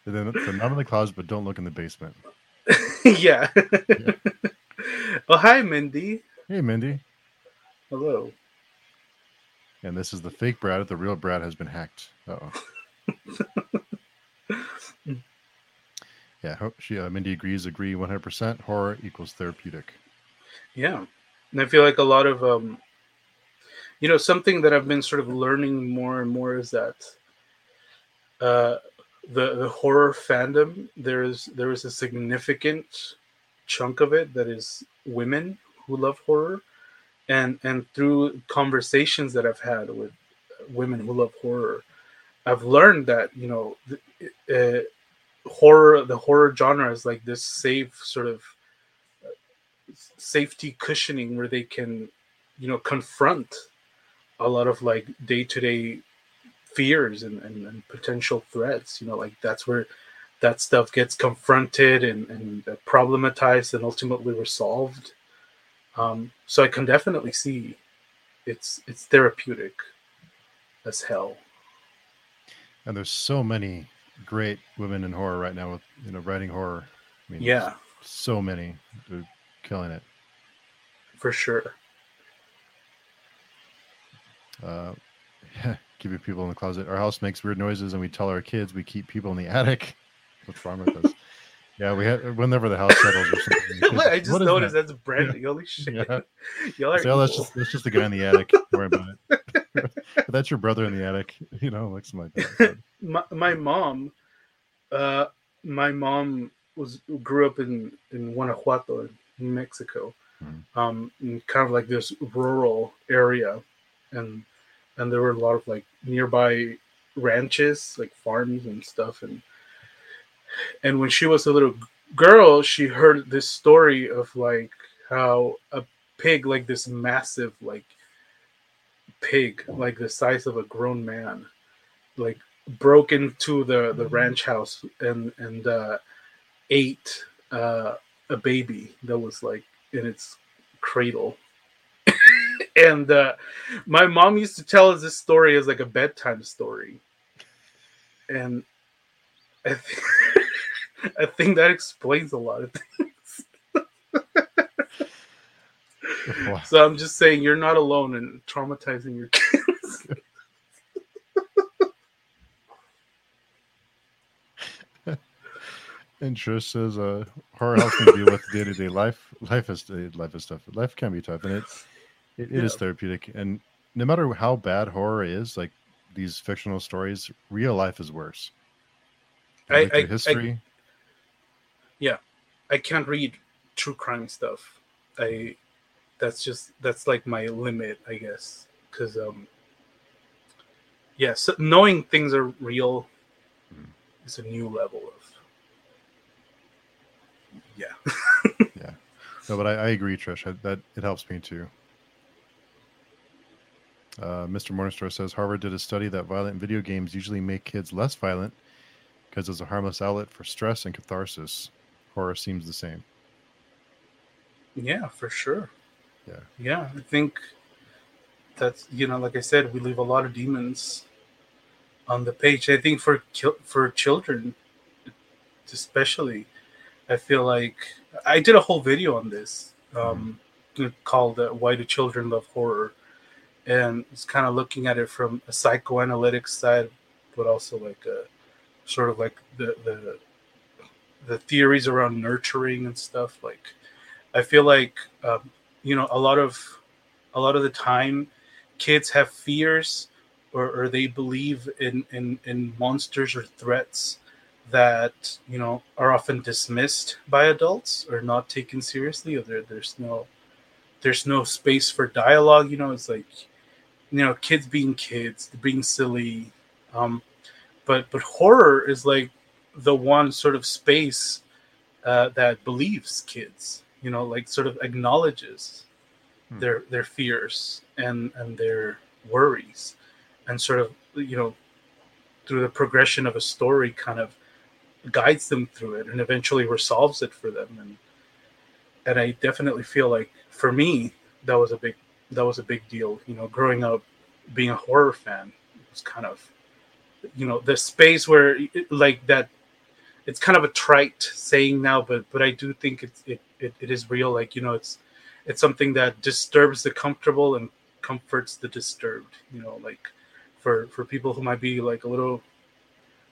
So not in the closet, but don't look in the basement. Yeah. Oh, hi, Mindy. Hey, Mindy. Hello. And this is the fake Brad. The real Brad has been hacked. Uh-oh. Yeah, she Mindy agrees. Agree 100%. Horror equals therapeutic. Yeah. And I feel like a lot of, you know, something that I've been sort of learning more and more is that the horror fandom, there is a significant chunk of it that is women who love horror, and through conversations that I've had with women who love horror, I've learned that, you know, the horror genre is like this safe sort of safety cushioning where they can, you know, confront a lot of like day-to-day fears and potential threats, you know, like that's where that stuff gets confronted and problematized and ultimately resolved. So I can definitely see it's therapeutic as hell. And there's so many great women in horror right now with, you know, writing horror. I mean, yeah, so many. They're killing it. For sure. Keeping people in the closet. Our house makes weird noises, and we tell our kids we keep people in the attic. What's wrong with us? Yeah, we have whenever the house settles or something. Wait, I just noticed that's brand new. Holy shit! Yeah. Y'all are that's just the guy in the attic. Don't worry about it. That's your brother in the attic. You know, like something like that. My mom grew up in Guanajuato, in Mexico, in kind of like this rural area, and there were a lot of like nearby ranches, like farms and stuff. And when she was a little girl, she heard this story of like how a pig, like this massive like pig, like the size of a grown man, like broke into the ranch house and ate a baby that was like in its cradle. And my mom used to tell us this story as like a bedtime story. And I think that explains a lot of things. Wow. So I'm just saying, you're not alone in traumatizing your kids. And Trish says, horror helps me deal with day-to-day life. Life is tough. Life can be tough, and it is therapeutic. And no matter how bad horror is, like these fictional stories, real life is worse. I can't read true crime stuff. That's like my limit, I guess. Because so knowing things are real is a new level of yeah. No, but I agree, Trish. That it helps me too. Mr. Morningstar says Harvard did a study that violent video games usually make kids less violent because it's a harmless outlet for stress and catharsis. Horror seems the same. Yeah, for sure. Yeah. I think that's, you know, like I said, we leave a lot of demons on the page. I think for children, especially, I feel like I did a whole video on this called "Why Do Children Love Horror." And it's kind of looking at it from a psychoanalytic side, but also like a sort of like the theories around nurturing and stuff. Like, I feel like you know, a lot of the time, kids have fears or they believe in monsters or threats that, you know, are often dismissed by adults or not taken seriously, or there's no There's no space for dialogue. You know, it's like, you know, kids, being silly. But horror is like the one sort of space that believes kids, you know, like sort of acknowledges their fears and their worries, and sort of, you know, through the progression of a story kind of guides them through it and eventually resolves it for them. And I definitely feel like for me, that was a big deal, you know, growing up being a horror fan. It was kind of, you know, the space where like that, it's kind of a trite saying now, but I do think it is real. Like, you know, it's something that disturbs the comfortable and comforts the disturbed, you know, like for people who might be like a little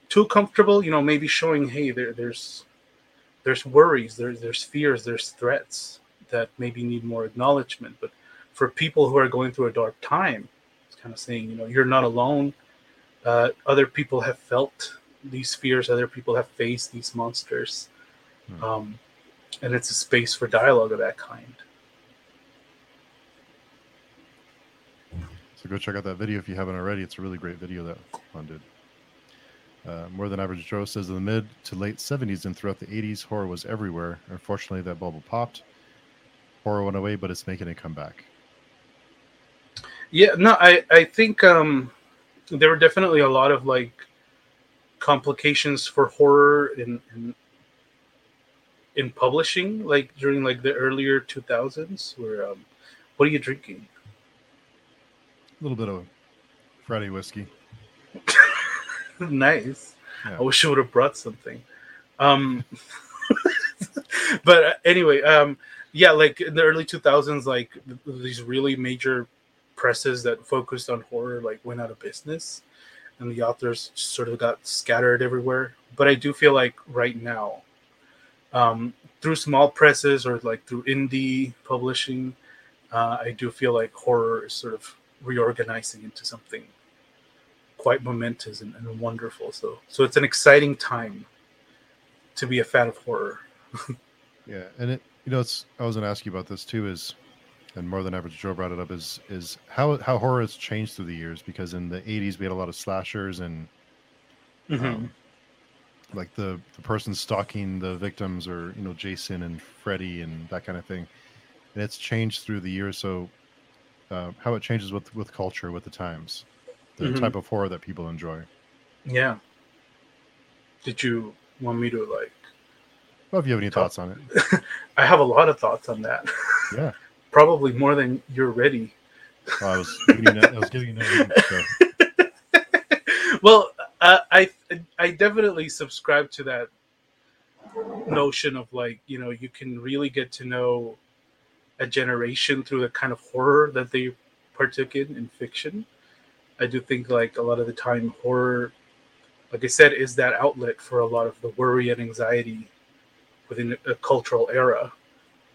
too comfortable, you know, maybe showing, hey, there's worries, there's fears, there's threats that maybe need more acknowledgement. But for people who are going through a dark time, it's kind of saying, you know, you're not alone. Other people have felt these fears. Other people have faced these monsters. And it's a space for dialogue of that kind. So go check out that video if you haven't already. It's a really great video that Juan did. More Than Average Joe says, in the mid to late 70s and throughout the 80s, horror was everywhere. Unfortunately, that bubble popped. Horror went away, but it's making a comeback. Yeah, no, I think there were definitely a lot of, like, complications for horror in publishing, like, during, like, the earlier 2000s. Where, what are you drinking? A little bit of Friday whiskey. Nice. Yeah. I wish I would have brought something. But anyway, yeah, like in the early 2000s, like these really major presses that focused on horror like went out of business, and the authors sort of got scattered everywhere. But I do feel like right now, through small presses or like through indie publishing, I do feel like horror is sort of reorganizing into something quite momentous and wonderful. So it's an exciting time to be a fan of horror. Yeah, and it, you know, it's, I was going to ask you about this too, is, and More Than Average Joe brought it up, is how horror has changed through the years, because in the 80s we had a lot of slashers and like the person stalking the victims, or, you know, Jason and Freddy and that kind of thing, and it's changed through the years. So how it changes with culture, with the times, the type of horror that people enjoy. Yeah. Did you want me to like? Well, if you have any thoughts on it. I have a lot of thoughts on that. Yeah. Probably more than you're ready. Well, I was giving you that. So. Well, I definitely subscribe to that notion of like, you know, you can really get to know a generation through the kind of horror that they partook in fiction. I do think like a lot of the time horror, like I said, is that outlet for a lot of the worry and anxiety within a cultural era.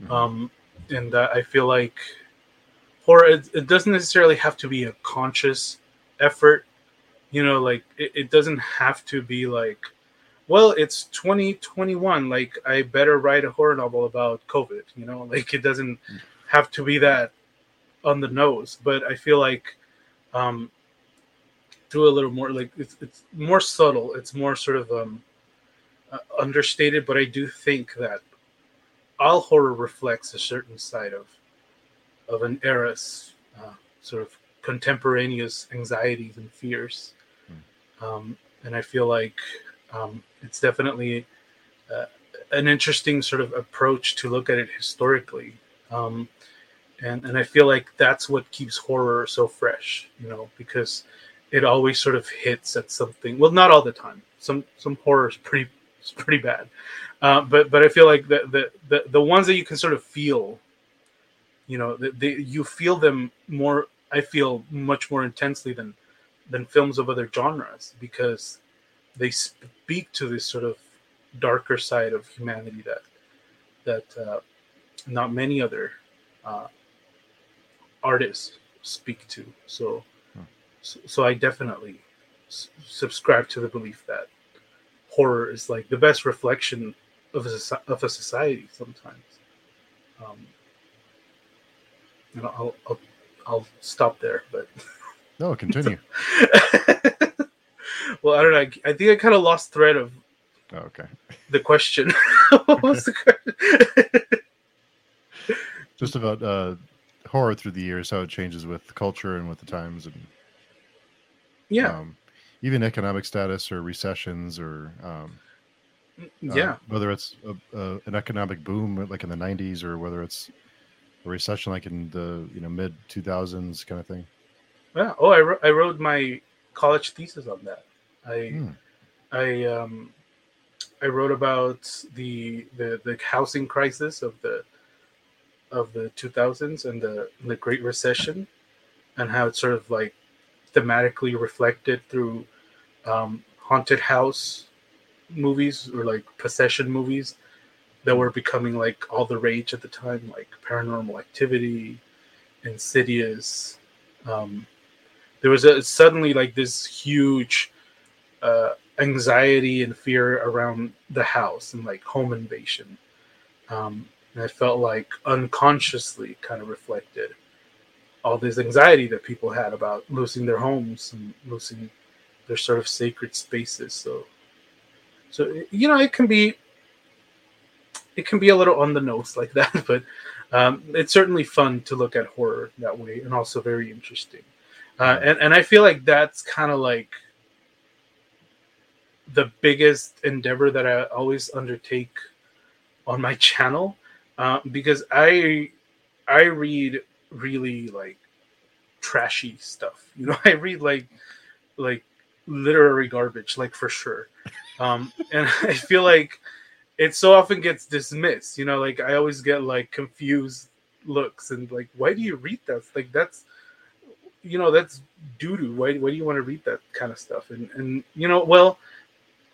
And I feel like horror, it doesn't necessarily have to be a conscious effort. You know, like it doesn't have to be like, well, it's 2021, like I better write a horror novel about COVID, you know, like it doesn't have to be that on the nose. But I feel like through a little more, like it's more subtle, it's more sort of understated, but I do think that all horror reflects a certain side of an era's sort of contemporaneous anxieties and fears. And I feel like it's definitely an interesting sort of approach to look at it historically. And I feel like that's what keeps horror so fresh, you know, because it always sort of hits at something. Well, not all the time. Some horror is pretty bad. But I feel like the ones that you can sort of feel, you know, you feel them more, I feel much more intensely than films of other genres, because they speak to this sort of darker side of humanity that not many other artists speak to. So I definitely subscribe to the belief that horror is like the best reflection of a society sometimes. You know, I'll stop there. But no, continue. Well, I don't know. I think I kind of lost thread of the question. What was the question? Just about horror through the years, how it changes with culture and with the times, and even economic status or recessions, or whether it's an economic boom like in the 90s, or whether it's a recession like in the mid 2000s kind of thing. Yeah. Oh, I wrote my college thesis on that. I wrote about the housing crisis of the 2000s and the Great Recession, and how it sort of like thematically reflected through haunted house movies, or like possession movies that were becoming like all the rage at the time, like Paranormal Activity, Insidious. There was suddenly like this huge anxiety and fear around the house and like home invasion. And I felt like unconsciously kind of reflected all this anxiety that people had about losing their homes and losing their sort of sacred spaces. So it can be a little on the nose like that, but it's certainly fun to look at horror that way, and also very interesting. And I feel like that's kind of like the biggest endeavor that I always undertake on my channel, because I read really like trashy stuff. I read like literary garbage, like for sure. And I feel like it so often gets dismissed. Like I always get like confused looks and like, why do you read that? Like that's, that's doo-doo. Why do you want to read that kind of stuff? And well,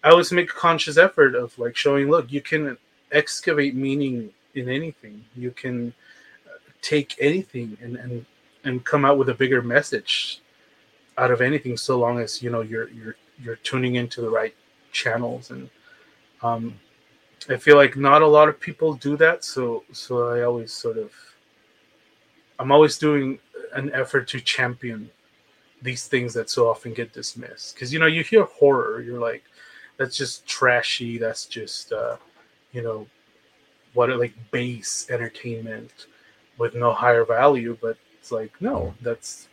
I always make a conscious effort of like showing, look, you can excavate meaning in anything. You can take anything and come out with a bigger message out of anything, so long as you're tuning into the right channels. And I feel like not a lot of people do that, so I always I'm always doing an effort to champion these things that so often get dismissed, because you hear horror, you're like, that's just trashy, that's just what are like base entertainment with no higher value. But it's like, no, that's,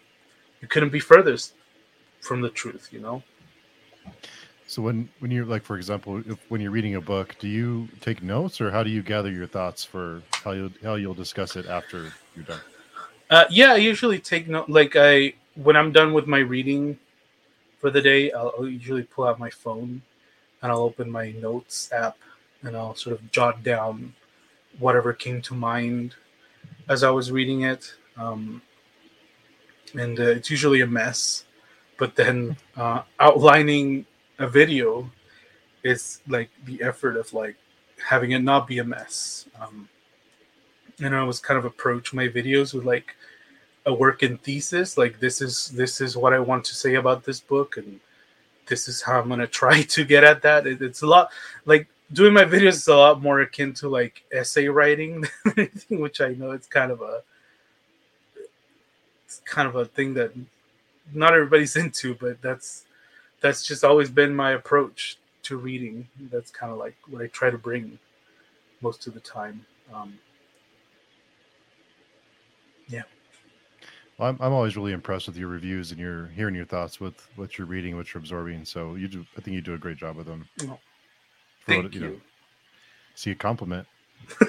you couldn't be furthest from the truth, So when you're like, for example, when you're reading a book, do you take notes, or how do you gather your thoughts for how you'll discuss it after you're done? I usually take note. Like when I'm done with my reading for the day, I'll usually pull out my phone and I'll open my notes app, and I'll sort of jot down whatever came to mind as I was reading it. And it's usually a mess. But then outlining a video is like the effort of like having it not be a mess. And I always kind of approach my videos with like a work in thesis. Like this is what I want to say about this book, and this is how I'm going to try to get at that. It's a lot like, doing my videos is a lot more akin to like essay writing than anything, which I know it's kind of a thing that not everybody's into, but that's just always been my approach to reading. That's kind of like what I try to bring most of the time. Well, I'm always really impressed with your reviews and your hearing your thoughts with what you're reading, what you're absorbing. So I think you do a great job with them. Oh. Thank you. See, a compliment.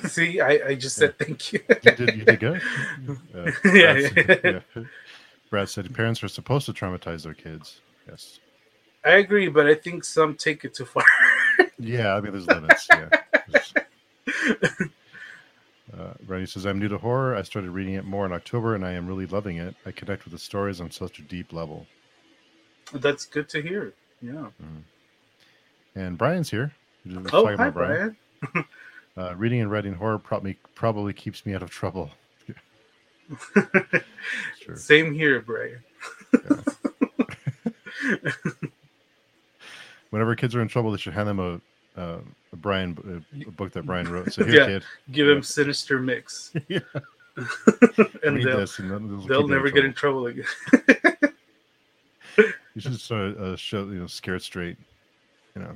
See, I just said thank you. You did good. Brad said, Brad said parents are supposed to traumatize their kids. Yes. I agree, but I think some take it too far. There's limits. Randy says, I'm new to horror. I started reading it more in October, and I am really loving it. I connect with the stories on such a deep level. That's good to hear. Yeah. Mm-hmm. And Brian's here. Hi, Brian. Reading and writing horror probably keeps me out of trouble. Sure. Same here, Brian. Whenever kids are in trouble, they should hand them a book that Brian wrote. So here, kid. Give him Sinister Mix. and they'll never get in trouble again. You should start a show, you know, Scared Straight, you know,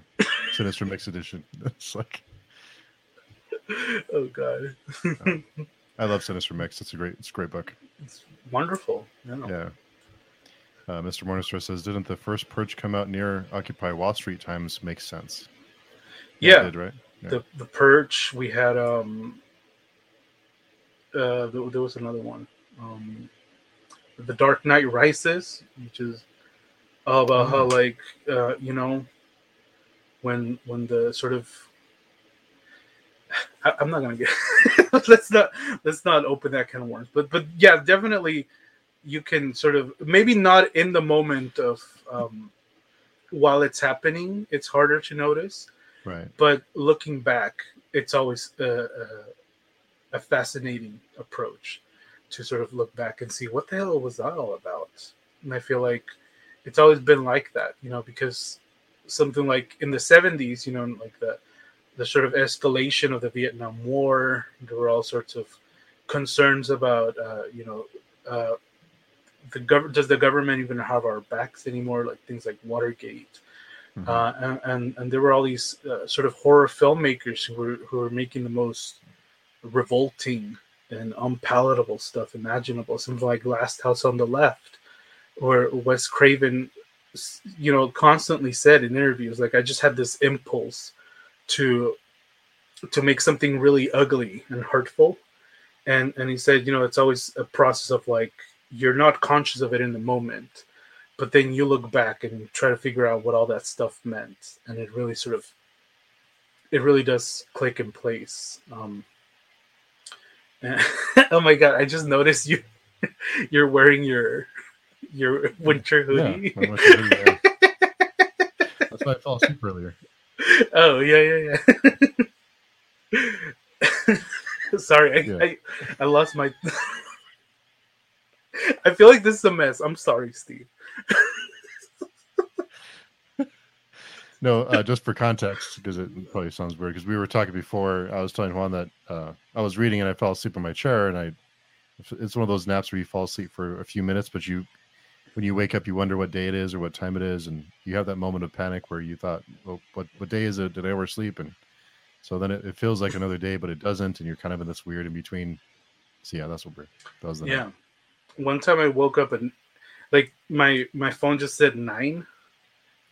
Sinister Mix Edition. It's like, oh god, I love Sinister Mix. It's a great book. It's wonderful. Yeah. Mr. Morningstar says, didn't the first Purge come out near Occupy Wall Street times? Makes sense. Yeah. Did, right? Yeah. The Purge, we had, there was another one. The Dark Knight Rises, which is about how, like, you know, when the sort of, I'm not going to get, let's not open that can of worms, but yeah, definitely. You can sort of, maybe not in the moment of while it's happening, it's harder to notice. Right. But looking back, it's always a fascinating approach to sort of look back and see what the hell was that all about. And I feel like it's always been like that, you know, because something like in the 70s, you know, like the sort of escalation of the Vietnam War, there were all sorts of concerns about, you know, does the government even have our backs anymore? Like things like Watergate, mm-hmm. and there were all these sort of horror filmmakers who were making the most revolting and unpalatable stuff imaginable. Something like Last House on the Left, where Wes Craven, you know, constantly said in interviews, like, I just had this impulse to make something really ugly and hurtful. And he said, you know, it's always a process of, like, you're not conscious of it in the moment, but then you look back and try to figure out what all that stuff meant. And it really sort of, it really does click in place. Oh, my God, I just noticed you're wearing your winter hoodie. Yeah, my winter hoodie. That's why I fell asleep earlier. Oh, yeah. Sorry, I lost my... I feel like this is a mess. I'm sorry, Steve. No, just for context, because it probably sounds weird, because we were talking before, I was telling Juan that I was reading and I fell asleep in my chair, and it's one of those naps where you fall asleep for a few minutes, but when you wake up, you wonder what day it is or what time it is, and you have that moment of panic where you thought, well, what day is it? Did I oversleep? And so then it feels like another day, but it doesn't, and you're kind of in this weird in between. So yeah, that's what we're. That was the night. One time I woke up and like my phone just said 9,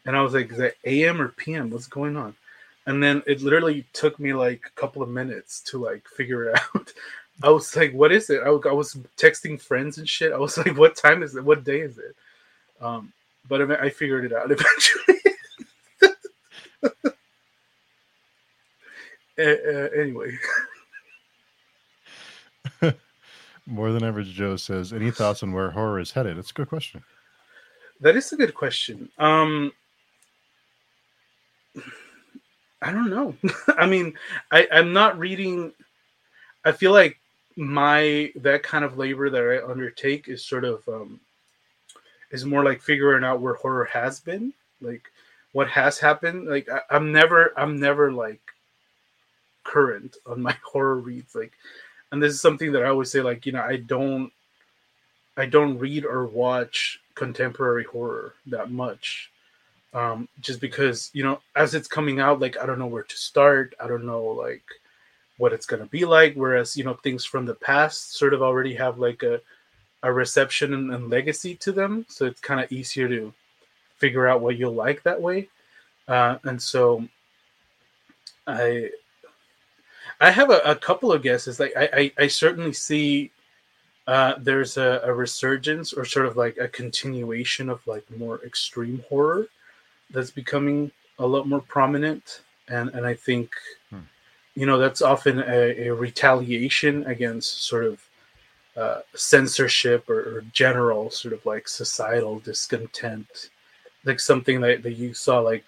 and I was like, "Is that a.m. or p.m.? What's going on?" And then it literally took me like a couple of minutes to like figure it out. I was like, "What is it?" I was texting friends and shit. I was like, "What time is it? What day is it?" But I figured it out eventually. Anyway. More Than Average Joe says, any thoughts on where horror is headed? That's a good question. That is a good question. I don't know. I mean, I'm not reading. I feel like that kind of labor that I undertake is sort of is more like figuring out where horror has been, like what has happened. Like I'm never like current on my horror reads, like. And this is something that I always say, like, you know, I don't read or watch contemporary horror that much, just because, you know, as it's coming out, like, I don't know where to start. I don't know, like, what it's going to be like. Whereas, you know, things from the past sort of already have, like, a reception and legacy to them. So it's kind of easier to figure out what you'll like that way. And so I have a couple of guesses. Like I certainly see there's a resurgence or sort of like a continuation of like more extreme horror that's becoming a lot more prominent. And I think, you know, that's often a retaliation against sort of censorship or general sort of like societal discontent. Like something that you saw like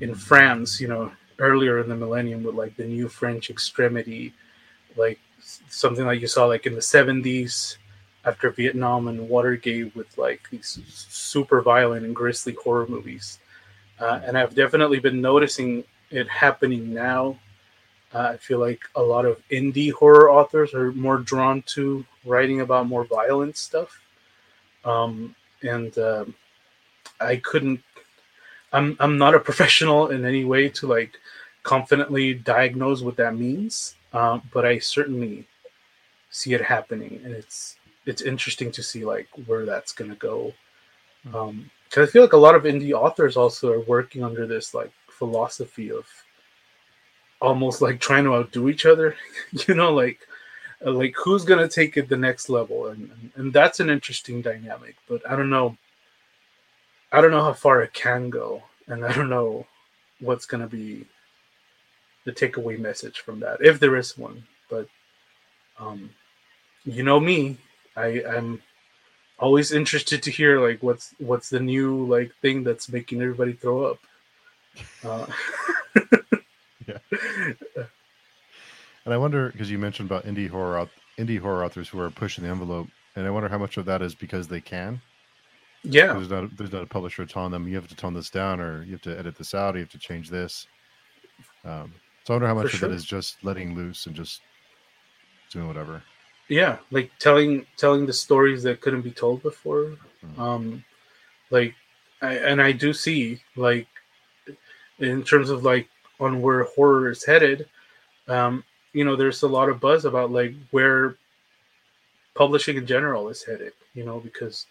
in France, you know, earlier in the millennium with like the new French extremity, like something like you saw like in the 70s after Vietnam and Watergate with like these super violent and grisly horror movies. And I've definitely been noticing it happening now. I feel like a lot of indie horror authors are more drawn to writing about more violent stuff. I'm not a professional in any way to like confidently diagnose what that means. But I certainly see it happening, and it's interesting to see like where that's going to go. Because I feel like a lot of indie authors also are working under this like philosophy of almost like trying to outdo each other, you know, like who's going to take it the next level. And that's an interesting dynamic, but I don't know how far it can go. And I don't know what's going to be the takeaway message from that, if there is one. But you know me, I'm always interested to hear like what's the new like thing that's making everybody throw up. Yeah. And I wonder, because you mentioned about indie horror authors who are pushing the envelope, and I wonder how much of that is because they can. Yeah. There's not a publisher telling them you have to tone this down, or you have to edit this out, or you have to change this. So I wonder how much of it is just letting loose and just doing whatever. Yeah, like telling the stories that couldn't be told before. I do see like in terms of like on where horror is headed, you know, there's a lot of buzz about like where publishing in general is headed, you know, because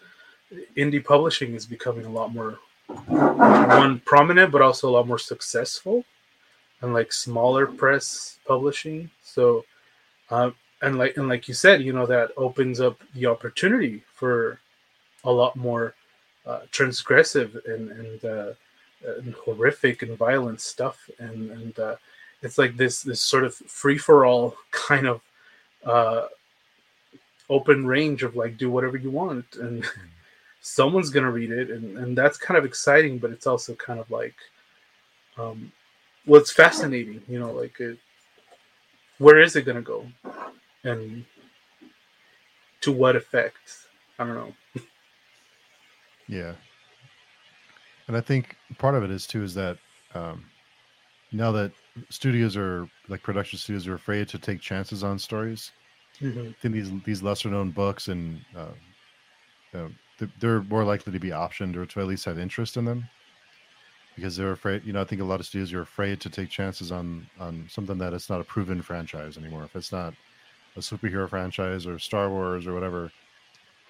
indie publishing is becoming a lot more prominent, but also a lot more successful, and like smaller press publishing. So, and like you said, you know, that opens up the opportunity for a lot more transgressive and horrific and violent stuff. And it's like this sort of free for all kind of open range of like, do whatever you want, and someone's going to read it. And that's kind of exciting, but it's also kind of like, it's fascinating, you know, like where is it going to go? And to what effect? I don't know. Yeah. And I think part of it is too, is that now that production studios are afraid to take chances on stories, mm-hmm. I think these lesser known books and they're more likely to be optioned, or to at least have interest in them, because they're afraid, you know, I think a lot of studios are afraid to take chances on something that it's not a proven franchise anymore. If it's not a superhero franchise or Star Wars or whatever,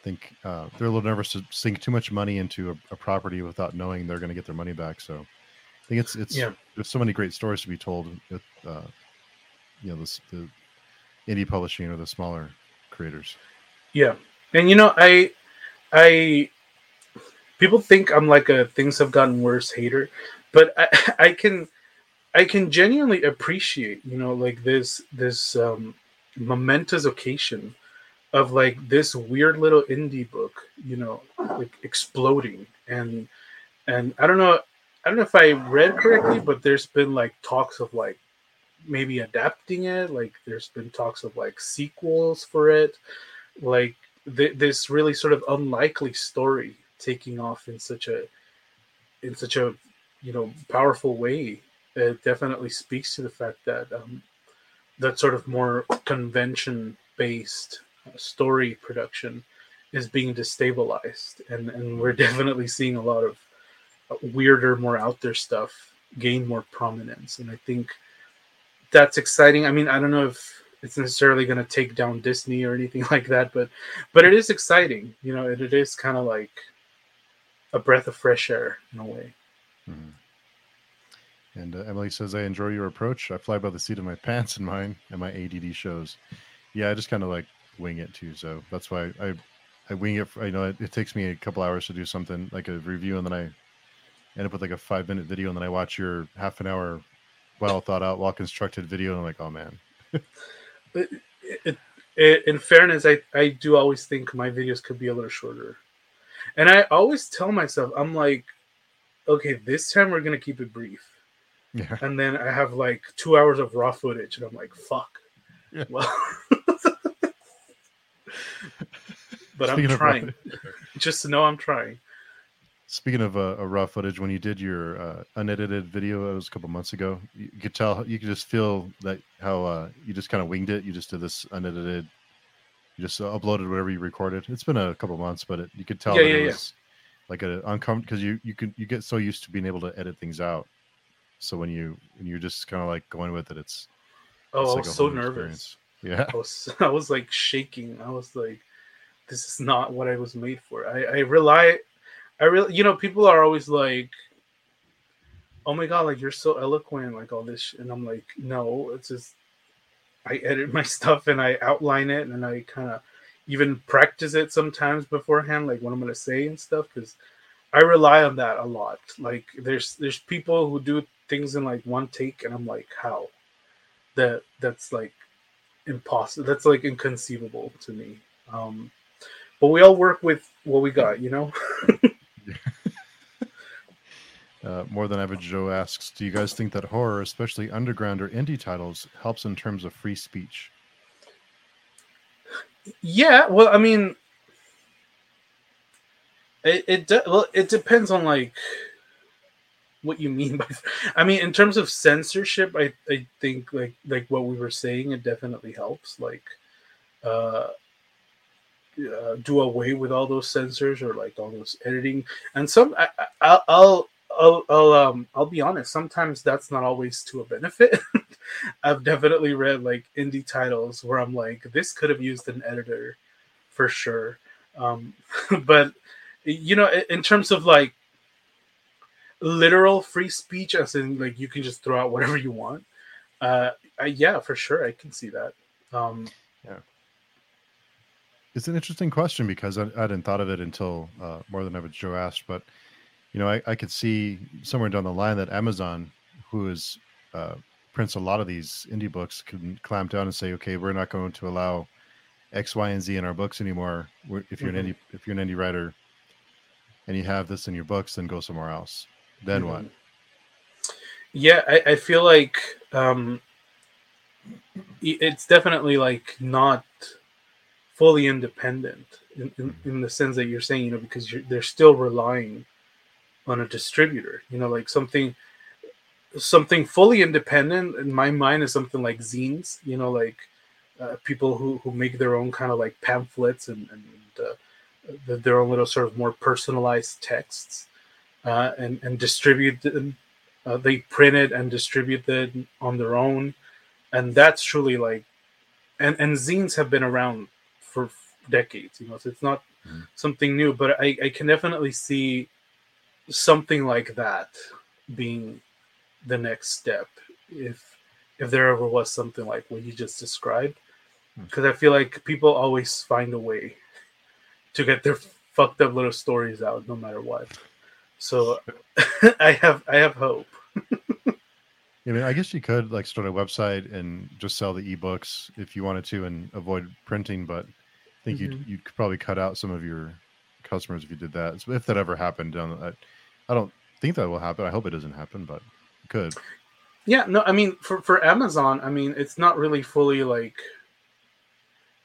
I think they're a little nervous to sink too much money into a property without knowing they're going to get their money back. So I think there's so many great stories to be told with, you know, the indie publishing or the smaller creators. Yeah. And, you know, I people think I'm like a Things Have Gotten Worse hater, but I can genuinely appreciate, you know, like this momentous occasion of like this weird little indie book, you know, like exploding. And I don't know if I read correctly, but there's been like talks of like maybe adapting it. Like there's been talks of like sequels for it, like this really sort of unlikely story taking off in such a you know, powerful way. It definitely speaks to the fact that that sort of more convention-based story production is being destabilized, and we're definitely seeing a lot of weirder, more out there stuff gain more prominence, and I think that's exciting. I mean, I don't know if it's necessarily going to take down Disney or anything like that, but it is exciting, you know, and it is kind of like a breath of fresh air in a way. Mm-hmm. And Emily says, I enjoy your approach. I fly by the seat of my pants in mine and my ADD shows. Yeah, I just kind of like wing it too. So that's why I wing it. You know, it takes me a couple hours to do something like a review, and then I end up with like a 5-minute video, and then I watch your half an hour, well thought out, well constructed video, and I'm like, oh man. In fairness, I do always think my videos could be a little shorter. And I always tell myself, I'm like, okay, this time we're going to keep it brief. Yeah. And then I have like 2 hours of raw footage, and I'm like, fuck. Yeah. Well, but I'm trying. Just know I'm trying. Speaking of raw footage, when you did your unedited video, it was a couple months ago. You could tell, you could just feel that how you just kind of winged it. You just did this unedited. You just uploaded whatever you recorded. It's been a couple months, but you could tell it was like an uncomfortable, because you get so used to being able to edit things out. So when you're just kind of like going with it, it's I was so nervous. Yeah, I was like shaking. I was like, this is not what I was made for. I really, you know, people are always like, oh my God, like you're so eloquent, like all this shit. And I'm like, no, it's just, I edit my stuff and I outline it and I kind of even practice it sometimes beforehand, like what I'm going to say and stuff. Cause I rely on that a lot. Like there's people who do things in like one take and I'm like, how? That's like impossible. That's like inconceivable to me. But we all work with what we got, you know? More Than Average Joe asks, do you guys think that horror, especially underground or indie titles, helps in terms of free speech? Yeah, well, I mean, it depends on, like, what you mean by... I mean, in terms of censorship, I think, like what we were saying, it definitely helps. Like, do away with all those censors or like all those editing, and some I'll be honest, sometimes that's not always to a benefit. I've definitely read like indie titles where I'm like, this could have used an editor for sure. But you know, in terms of like literal free speech, as in like you can just throw out whatever you want, yeah, for sure, I can see that. Yeah. It's an interesting question because I hadn't thought of it until More Than Average Joe asked. But, you know, I could see somewhere down the line that Amazon, who is prints a lot of these indie books, can clamp down and say, okay, we're not going to allow X, Y, and Z in our books anymore. If you're an indie, if you're an indie writer and you have this in your books, then go somewhere else. Then what? Yeah, I feel like it's definitely like not fully independent in the sense that you're saying, you know, because they're still relying on a distributor, you know, like something fully independent in my mind is something like zines, you know, like people who make their own kind of like pamphlets and their own little sort of more personalized texts and distribute them. They print it and distribute them on their own. And that's truly like, and zines have been around for decades, you know, so it's not something new, but I can definitely see something like that being the next step if there ever was something like what you just described, because I feel like people always find a way to get their fucked up little stories out no matter what. So I have hope. I mean, I guess you could like start a website and just sell the ebooks if you wanted to and avoid printing, but I think you could probably cut out some of your customers if you did that. So if that ever happened, I don't think that will happen. I hope it doesn't happen, but it could. Yeah, no, I mean, for Amazon, I mean, it's not really fully like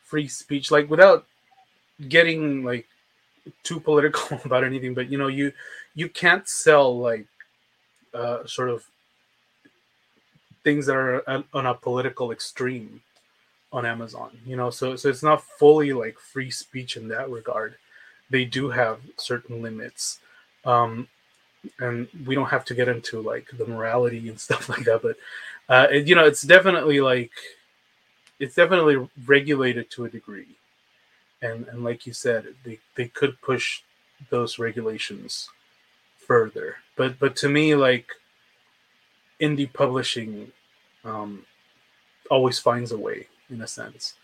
free speech, like without getting like too political about anything. But you know, you can't sell like sort of things that are on a political extreme on Amazon, you know, so it's not fully like free speech in that regard. They do have certain limits, and we don't have to get into like the morality and stuff like that. But you know, it's definitely regulated to a degree, and like you said, they could push those regulations further. But to me, like indie publishing always finds a way. In a sense,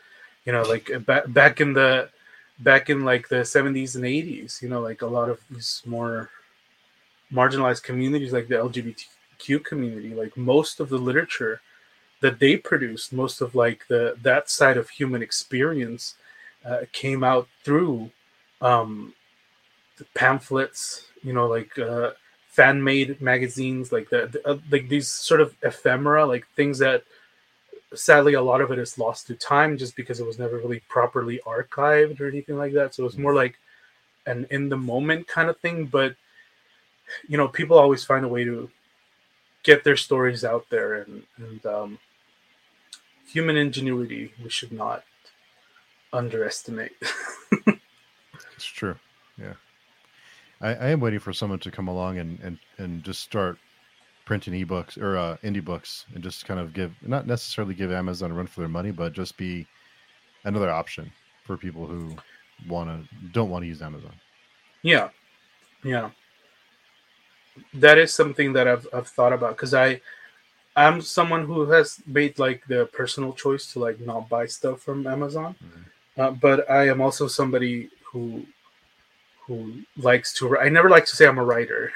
you know, like back in like the 70s and 80s, you know, like a lot of these more marginalized communities, like the LGBTQ community, like most of the literature that they produced, most of like that side of human experience came out through the pamphlets, you know, like fan-made magazines, like the like these sort of ephemera, like things that. Sadly, a lot of it is lost to time just because it was never really properly archived or anything like that. So it's more like an in the moment kind of thing. But you know, people always find a way to get their stories out there, and human ingenuity we should not underestimate. It's true. Yeah. I am waiting for someone to come along and just start printing ebooks or indie books, and just kind of give, not necessarily give Amazon a run for their money, but just be another option for people who don't want to use Amazon. Yeah. Yeah. That is something that I've thought about, because I'm someone who has made like the personal choice to like not buy stuff from Amazon. Mm-hmm. But I am also somebody who likes to write. I never like to say I'm a writer.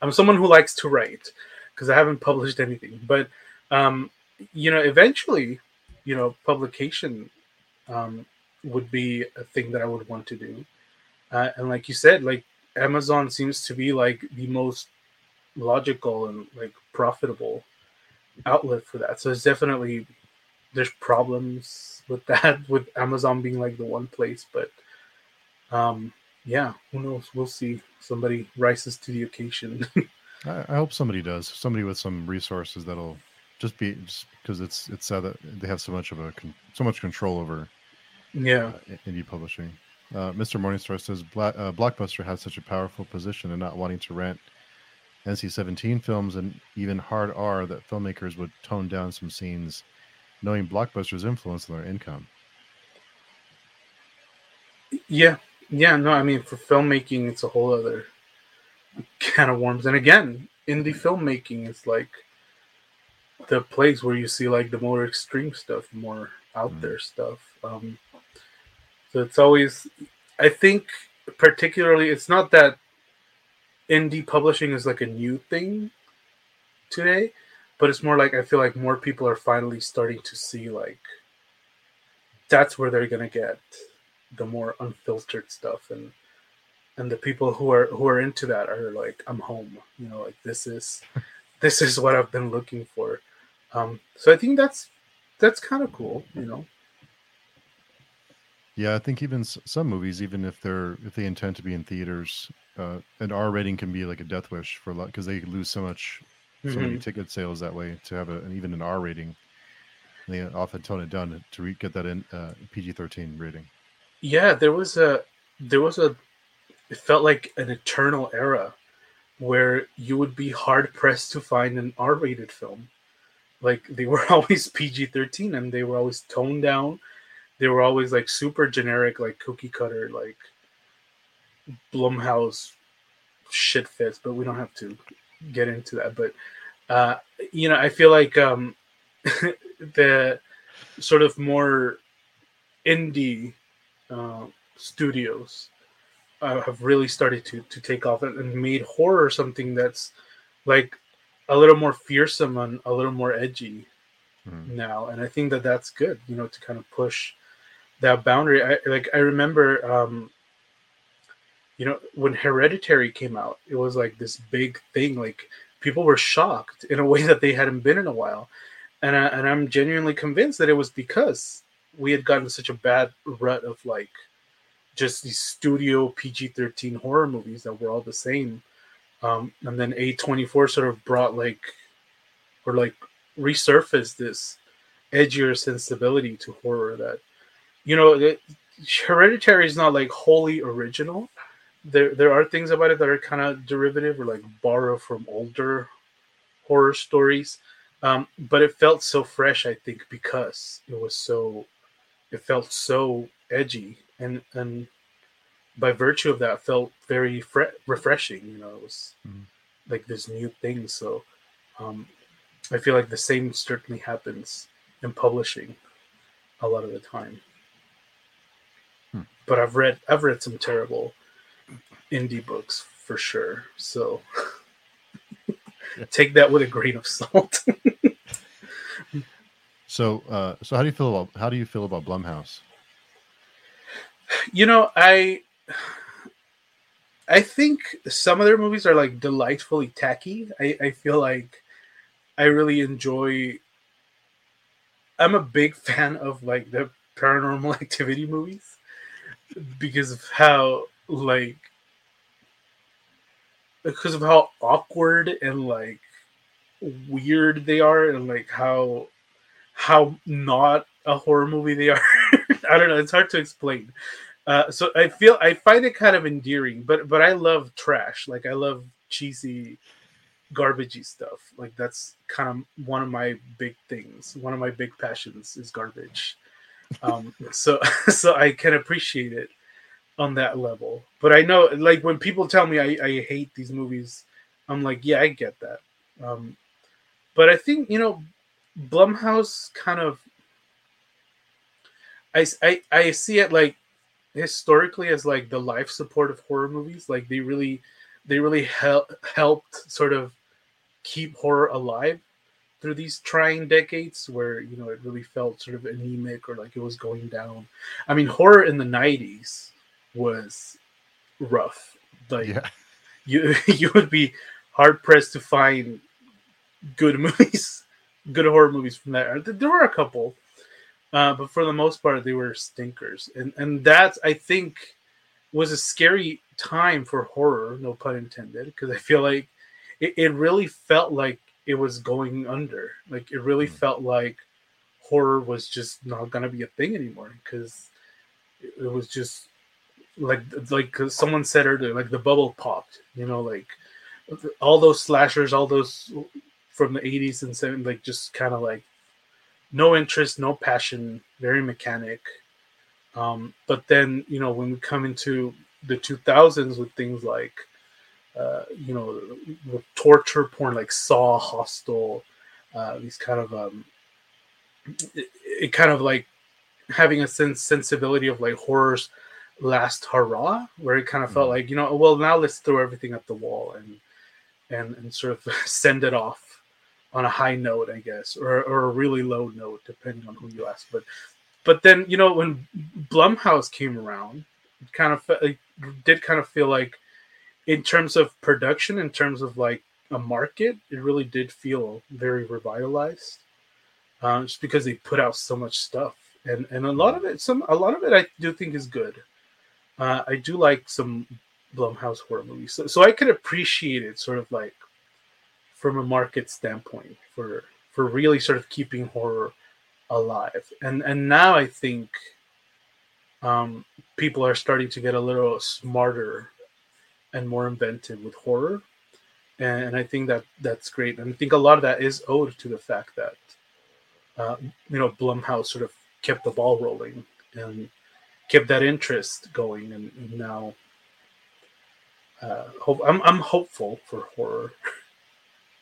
I'm someone who likes to write, because I haven't published anything. But, you know, eventually, you know, publication would be a thing that I would want to do. And like you said, like Amazon seems to be like the most logical and like profitable outlet for that. So it's definitely, there's problems with that, with Amazon being like the one place. But yeah, who knows? We'll see. Somebody rises to the occasion. I hope somebody does. Somebody with some resources that'll just because it's sad that they have so much control over indie publishing. Mr. Morningstar says Blockbuster has such a powerful position in not wanting to rent NC-17 films and even hard R that filmmakers would tone down some scenes, knowing Blockbuster's influence on their income. Yeah, no, I mean, for filmmaking, it's a whole other can of worms. And again, indie filmmaking is like the place where you see like the more extreme stuff, more out there stuff. So it's always, I think particularly, it's not that indie publishing is like a new thing today, but it's more like, I feel like more people are finally starting to see like that's where they're going to get the more unfiltered stuff, and the people who are into that are like, I'm home, you know, like this is what I've been looking for. So I think that's kind of cool, you know. Yeah, I think even some movies, even if they intend to be in theaters, an R rating can be like a death wish for a lot, because they lose so many ticket sales that way. To have even an R rating, and they often tone it down to get that in PG-13 rating. Yeah, there was a it felt like an eternal era where you would be hard pressed to find an R-rated film. Like they were always PG-13, and they were always toned down. They were always like super generic, like cookie cutter, like Blumhouse shit fits, but we don't have to get into that. But you know, I feel like the sort of more indie studios have really started to take off and made horror something that's like a little more fearsome and a little more edgy now. And I think that's good, you know, to kind of push that boundary. I remember, you know, when Hereditary came out, it was like this big thing. Like people were shocked in a way that they hadn't been in a while. And I'm genuinely convinced that it was because we had gotten such a bad rut of like just these studio PG-13 horror movies that were all the same. And then A24 sort of brought resurfaced this edgier sensibility to horror that, you know, that Hereditary is not like wholly original. There are things about it that are kind of derivative or like borrow from older horror stories. But it felt so fresh, I think, because it felt so edgy, and by virtue of that, felt very refreshing. You know, it was like this new thing. So I feel like the same certainly happens in publishing a lot of the time. But I've read some terrible indie books for sure. So. Take that with a grain of salt. So how do you feel about Blumhouse? You know, I think some of their movies are like delightfully tacky. I feel like I really enjoy. I'm a big fan of like the Paranormal Activity movies because of how like because of how awkward and like weird they are, and like how not a horror movie they are. I don't know. It's hard to explain. So I find it kind of endearing, but I love trash. Like I love cheesy, garbagey stuff. Like that's kind of one of my big things. One of my big passions is garbage. So I can appreciate it on that level. But I know, like, when people tell me I hate these movies, I'm like, yeah, I get that. But I think, you know, Blumhouse kind of, I see it like historically as like the life support of horror movies. Like they really helped sort of keep horror alive through these trying decades where, you know, it really felt sort of anemic or like it was going down. I mean, horror in the 90s was rough. Like yeah. you would be hard pressed to find good movies, good horror movies from that era. There were a couple. But for the most part, they were stinkers. And that, I think, was a scary time for horror, no pun intended, because I feel like it really felt like it was going under. Like, it really felt like horror was just not going to be a thing anymore, because it was just, like someone said earlier, like, the bubble popped. You know, like, all those slashers, all those from the 80s and 70s, like, just kind of, like, no interest, no passion, very mechanic. But then, you know, when we come into the 2000s with things like, you know, with torture porn, like Saw, Hostel, these kind of, it kind of like having a sensibility of like horror's last hurrah, where it kind of felt like, you know, well, now let's throw everything at the wall and sort of send it off on a high note, I guess, or a really low note, depending on who you ask. But then, you know, when Blumhouse came around, it did kind of feel like, in terms of production, in terms of like a market, it really did feel very revitalized, just because they put out so much stuff, and a lot of it I do think is good. I do like some Blumhouse horror movies, so I could appreciate it sort of like, from a market standpoint, for really sort of keeping horror alive. And now I think people are starting to get a little smarter and more inventive with horror. And I think that's great. And I think a lot of that is owed to the fact that, you know, Blumhouse sort of kept the ball rolling and kept that interest going. And now I'm hopeful for horror.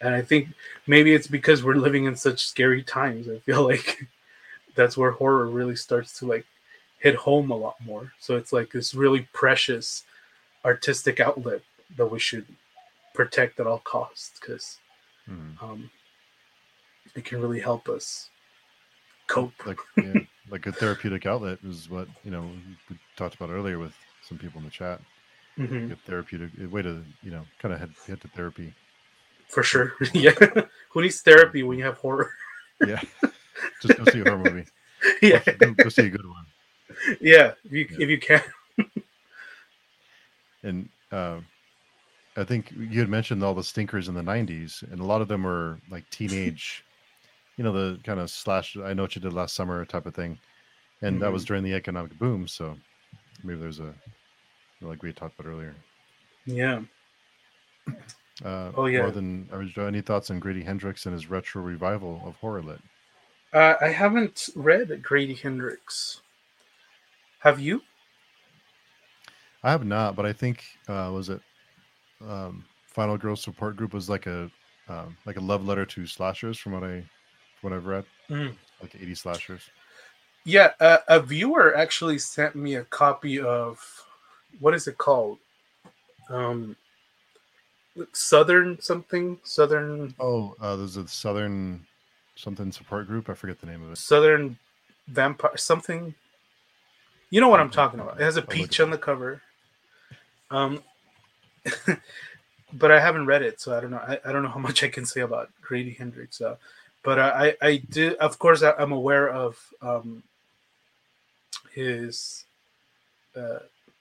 And I think maybe it's because we're living in such scary times. I feel like that's where horror really starts to like hit home a lot more. So it's like this really precious artistic outlet that we should protect at all costs, because it can really help us cope. Like a therapeutic outlet is what, you know, we talked about earlier with some people in the chat. Mm-hmm. A therapeutic way to, you know, kind of head to therapy. For sure. Yeah. Who needs therapy when you have horror? Yeah. Just go see a horror movie. Yeah. Go see a good one. Yeah. If you can. And I think you had mentioned all the stinkers in the 90s, and a lot of them were like teenage, you know, the kind of slash, I Know What You Did Last Summer type of thing. And that was during the economic boom. So maybe there's a, like we talked about earlier. Yeah. More than any thoughts on Grady Hendrix and his retro revival of horror lit? I haven't read Grady Hendrix. Have you? I have not, but I think was it Final Girls Support Group was like a love letter to slashers from what I've read, like 80s slashers. Yeah, a viewer actually sent me a copy of, what is it called? Southern something? Southern... Oh, there's a Southern something support group. I forget the name of it. Southern Vampire something. You know what I'm talking about. It has a peach on the cover. But I haven't read it, so I don't know. I don't know how much I can say about Grady Hendrix. But I do... Of course, I'm aware of his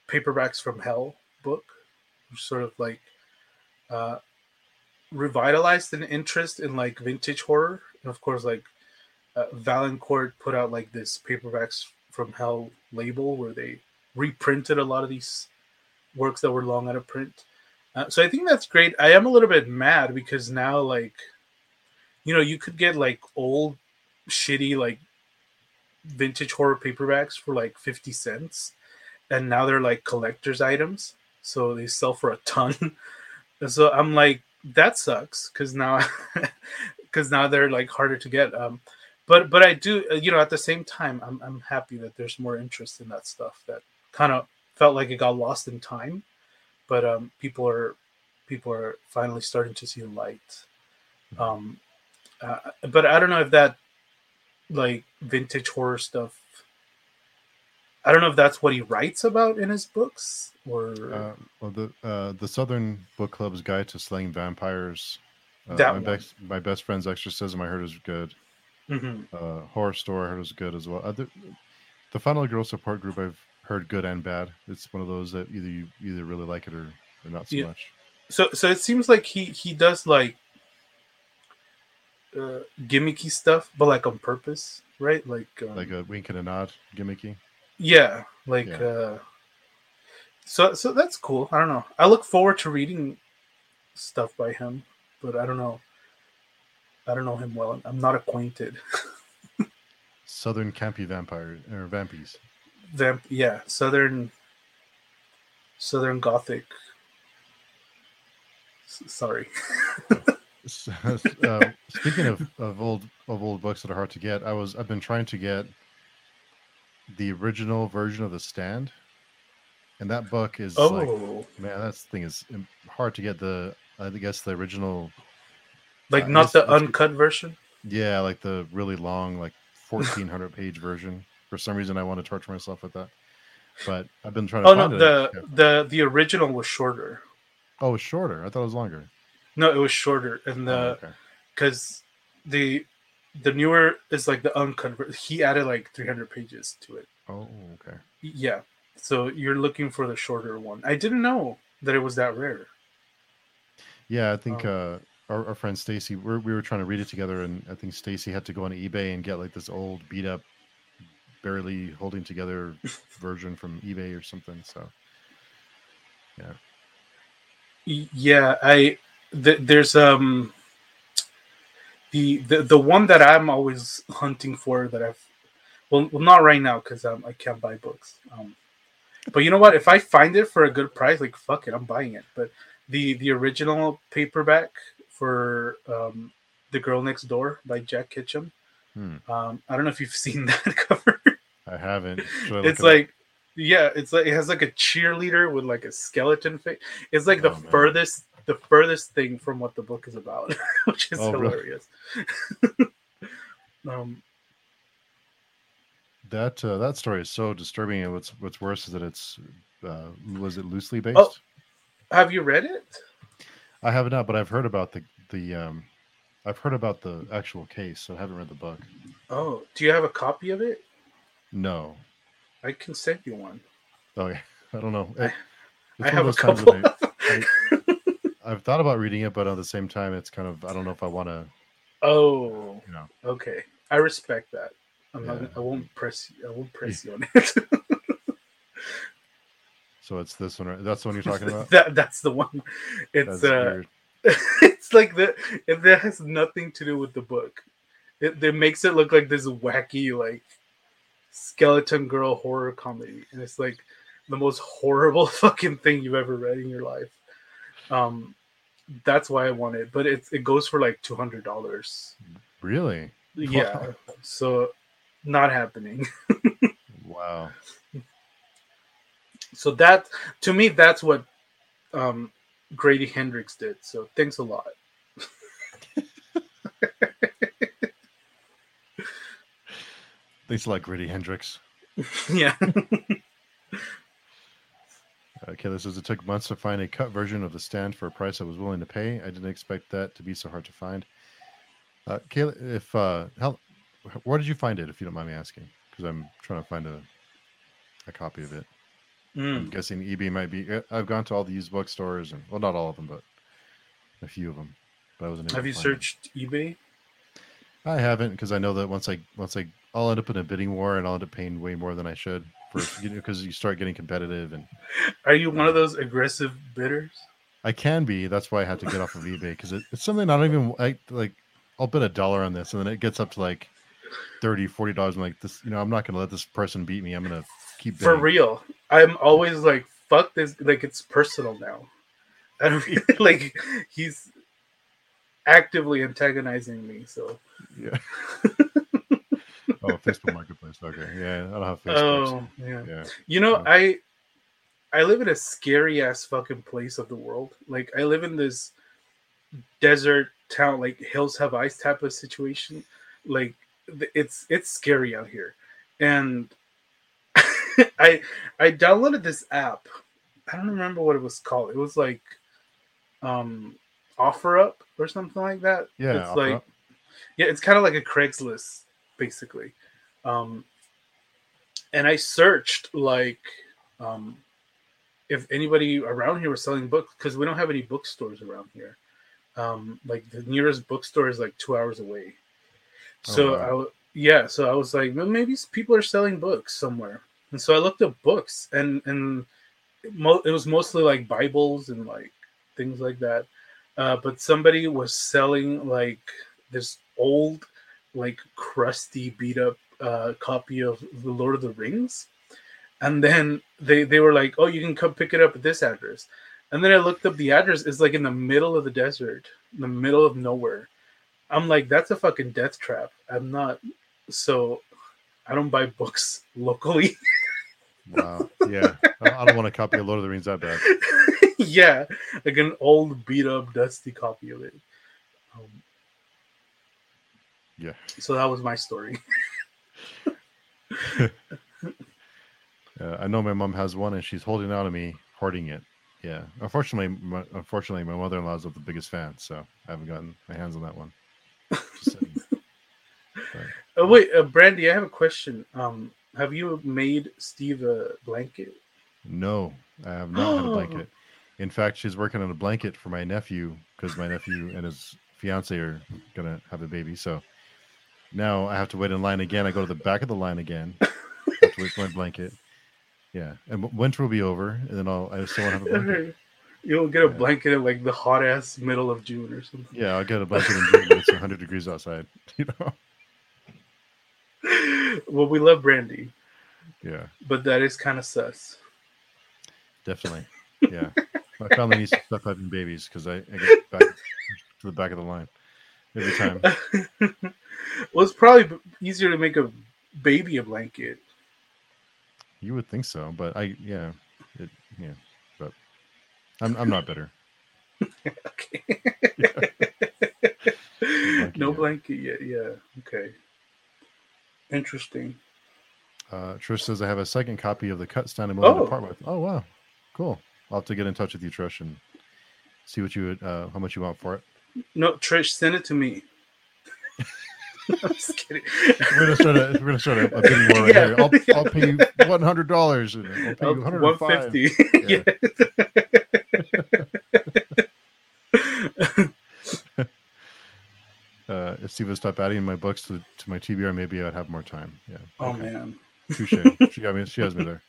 Paperbacks from Hell book. Sort of like revitalized an interest in like vintage horror. And of course, like Valancourt put out like this Paperbacks from Hell label where they reprinted a lot of these works that were long out of print. So I think that's great. I am a little bit mad because now, like, you know, you could get like old, shitty, like vintage horror paperbacks for like 50 cents. And now they're like collector's items. So they sell for a ton. So I'm like, that sucks. Cause now they're like harder to get. But I do, you know, at the same time, I'm happy that there's more interest in that stuff that kind of felt like it got lost in time. But people are finally starting to see light. But I don't know if that like vintage horror stuff, I don't know if that's what he writes about in his books, or the Southern Book Club's Guide to Slaying Vampires. My Best Friend's Exorcism, I heard, is good. Mm-hmm. Horror Store, I heard, was good as well. The Final Girls Support Group, I've heard good and bad. It's one of those that you either really like it or not so much. So it seems like he does like gimmicky stuff, but like on purpose, right? Like a wink and a nod, gimmicky. Yeah, like yeah. So that's cool. I don't know. I look forward to reading stuff by him, but I don't know him well. I'm not acquainted. Southern campy vampire or vampies. Southern Gothic. Sorry. Speaking of old books that are hard to get, I've been trying to get the original version of The Stand, and that book is that thing is hard to get. I guess the original, like not the uncut version. Yeah, like the really long, like 1400 page version. For some reason, I want to torture myself with that, but I've been trying to. The original was shorter. Oh, it was shorter. I thought it was longer. No, it was shorter, and The newer is like the unconverted. He added like 300 pages to it. Oh, okay. Yeah. So you're looking for the shorter one. I didn't know that it was that rare. Yeah, I think our friend Stacy, we were trying to read it together, and I think Stacy had to go on eBay and get like this old beat up, barely holding together version from eBay or something. So, yeah. Yeah, there's The one that I'm always hunting for that I've... Well not right now because I can't buy books. But you know what? If I find it for a good price, like, fuck it, I'm buying it. But the original paperback for The Girl Next Door by Jack Ketchum. I don't know if you've seen that cover. I haven't. It has like a cheerleader with like a skeleton face. It's like the furthest thing from what the book is about, which is hilarious. Really? That story is so disturbing, and what's worse is that it's was it loosely based? Oh, have you read it? I have not, but I've heard about the actual case, so I haven't read the book. Oh, do you have a copy of it? No. I can send you one. Oh yeah, I don't know. I have a couple. I've thought about reading it, but at the same time, it's kind of, I don't know if I want to. Oh, you know. Okay. I respect that. I won't press you on it. So it's this one, right? That's the one you're talking about? That's the one. It's it's like that has nothing to do with the book. It makes it look like this wacky, like skeleton girl horror comedy. And it's like the most horrible fucking thing you've ever read in your life. That's why I want it, but it goes for like $200. Really? Yeah. Wow. So, not happening. Wow. So that, to me, that's what Grady Hendrix did. So thanks a lot. Thanks a lot, Grady Hendrix. Yeah. Okay, this is, it took months to find a cut version of The Stand for a price I was willing to pay. I didn't expect that to be so hard to find. Kayla, where did you find it, if you don't mind me asking? Because I'm trying to find a copy of it. I'm guessing eBay might be. I've gone to all the used bookstores, and well, not all of them, but a few of them, but I wasn't able to find them. Have you searched eBay? I haven't, because I know that once I I'll end up in a bidding war and I'll end up paying way more than I should for because you start getting competitive. And are you one of those aggressive bidders? I can be. That's why I have to get off of eBay, because it's something I don't even like. I'll bet $1 on this, and then it gets up to like $30, $40. I'm like, this, I'm not gonna let this person beat me. I'm gonna keep bidding. For real. I'm always like, fuck this. Like, it's personal now. I don't really, like, he's actively antagonizing me. So yeah. Oh, Facebook Marketplace. Okay, yeah, I don't have Facebook. Oh, yeah. I live in a scary ass fucking place of the world. Like, I live in this desert town, like Hills Have Eyes type of situation. Like, it's scary out here, and I downloaded this app. I don't remember what it was called. It was like OfferUp or something like that. Yeah, it's like, yeah, it's kind of like a Craigslist, basically. And I searched like if anybody around here was selling books, because we don't have any bookstores around here. Like the nearest bookstore is like 2 hours away. So I was like, well, maybe people are selling books somewhere. And so I looked up books, and it was mostly like Bibles and like things like that. But somebody was selling like this old, like crusty, beat up copy of The Lord of the Rings. And then they were like, oh, you can come pick it up at this address. And then I looked up the address. It's like in the middle of the desert, in the middle of nowhere. I'm like, that's a fucking death trap. I'm not. So I don't buy books locally. Wow. Yeah. I don't want to copy of Lord of the Rings that bad. Yeah. Like an old beat up dusty copy of it. Yeah. So that was my story. I know my mom has one, and she's holding out on me, hoarding it. Yeah. Unfortunately, my mother-in-law is not the biggest fan, so I haven't gotten my hands on that one. Just oh, wait, Brandy, I have a question. Have you made Steve a blanket? No, I have not had a blanket. In fact, she's working on a blanket for my nephew, because my nephew and his fiance are going to have a baby, so now I have to wait in line again. I go to the back of the line again. I have to wait for my blanket. Yeah, and winter will be over, and then I still want to have a blanket. You'll get a blanket in like the hot ass middle of June or something. Yeah, I'll get a blanket in June when it's 100 degrees outside. Well, we love Brandy. Yeah, but that is kind of sus. Definitely. Yeah, my family needs to stop having babies, because I get back to the back of the line every time. Well, it's probably easier to make a baby a blanket. You would think so, but but I'm not bitter. Okay. Yeah. No blanket yet. Yeah. Okay. Interesting. Trish says, I have a second copy of the cut stand I'm willing to part with. Oh, wow. Cool. I'll have to get in touch with you, Trish, and see what you how much you want for it. No, Trish, send it to me. I'm just kidding. We're gonna start a bidding war right here. I'll pay you $100. I'll pay you $150. Yeah. If Steve would stop adding my books to my TBR, maybe I'd have more time. Yeah. Oh, okay. Man. Touché. She has me there.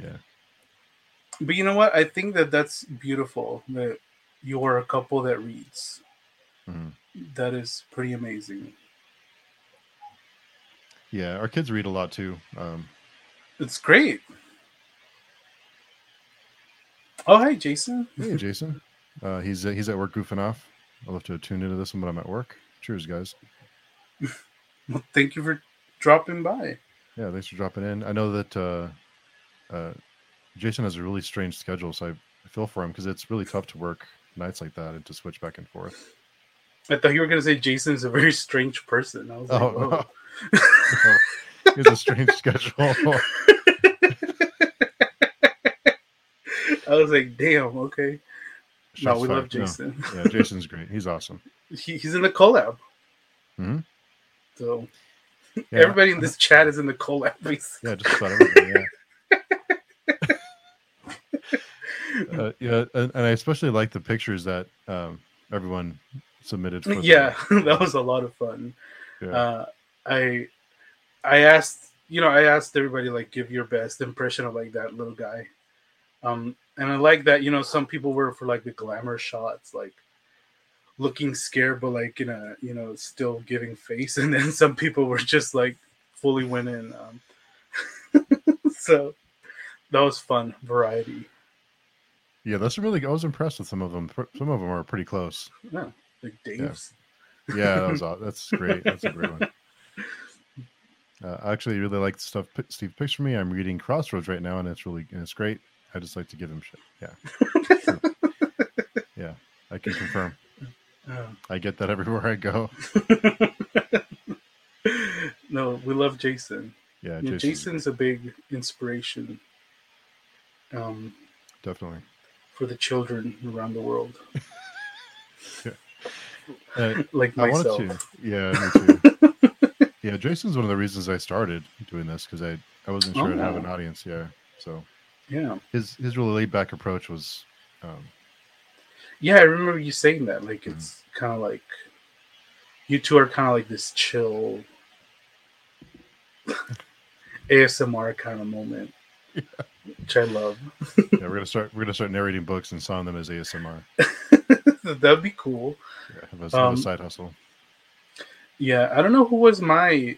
Yeah. But you know what? I think that's beautiful, that you're a couple that reads. Mm-hmm. That is pretty amazing. Yeah, our kids read a lot too. It's great. Oh, hi, Jason. Hey, Jason. He's at work goofing off. I'll have to tune into this one when I'm at work. Cheers, guys. Well, thank you for dropping by. Yeah, thanks for dropping in. I know that Jason has a really strange schedule, so I feel for him, because it's really tough to work nights like that and to switch back and forth. I thought you were going to say Jason's a very strange person. I was like, oh. No. He has a strange schedule. I was like, damn, okay. No, we love Jason. No. Yeah, Jason's great. He's awesome. He's in the collab. Mm-hmm. So everybody in this chat is in the collab. Basically. Yeah, just about everybody, yeah. Yeah, and I especially like the pictures that everyone submitted. For that was a lot of fun. Yeah. I asked everybody, like, give your best impression of, like, that little guy. And I like that, you know, some people were for, like, the glamour shots, like, looking scared, but, like, in a, you know, still giving face. And then some people were just, like, fully went in. So that was fun variety. Yeah, that's really, I was impressed with some of them. Some of them are pretty close. Yeah, like Dave's. Yeah, that's great. That's a great one. I actually really like the stuff Steve picked for me. I'm reading Crossroads right now, and it's great. I just like to give him shit. Yeah. So, yeah, I can confirm. I get that everywhere I go. No, we love Jason. Yeah, Jason's a big inspiration. Definitely. For the children around the world. Yeah. Like myself. Me too. Yeah, Jason's one of the reasons I started doing this, because I wasn't sure I'd have an audience. Yeah, so yeah, his really laid back approach was. Yeah, I remember you saying that. Like, it's kind of like you two are kind of like this chill ASMR kind of moment. Yeah. Which I love. Yeah, we're gonna start narrating books and selling them as ASMR. That'd be cool. Yeah, have a side hustle. Yeah, I don't know who was my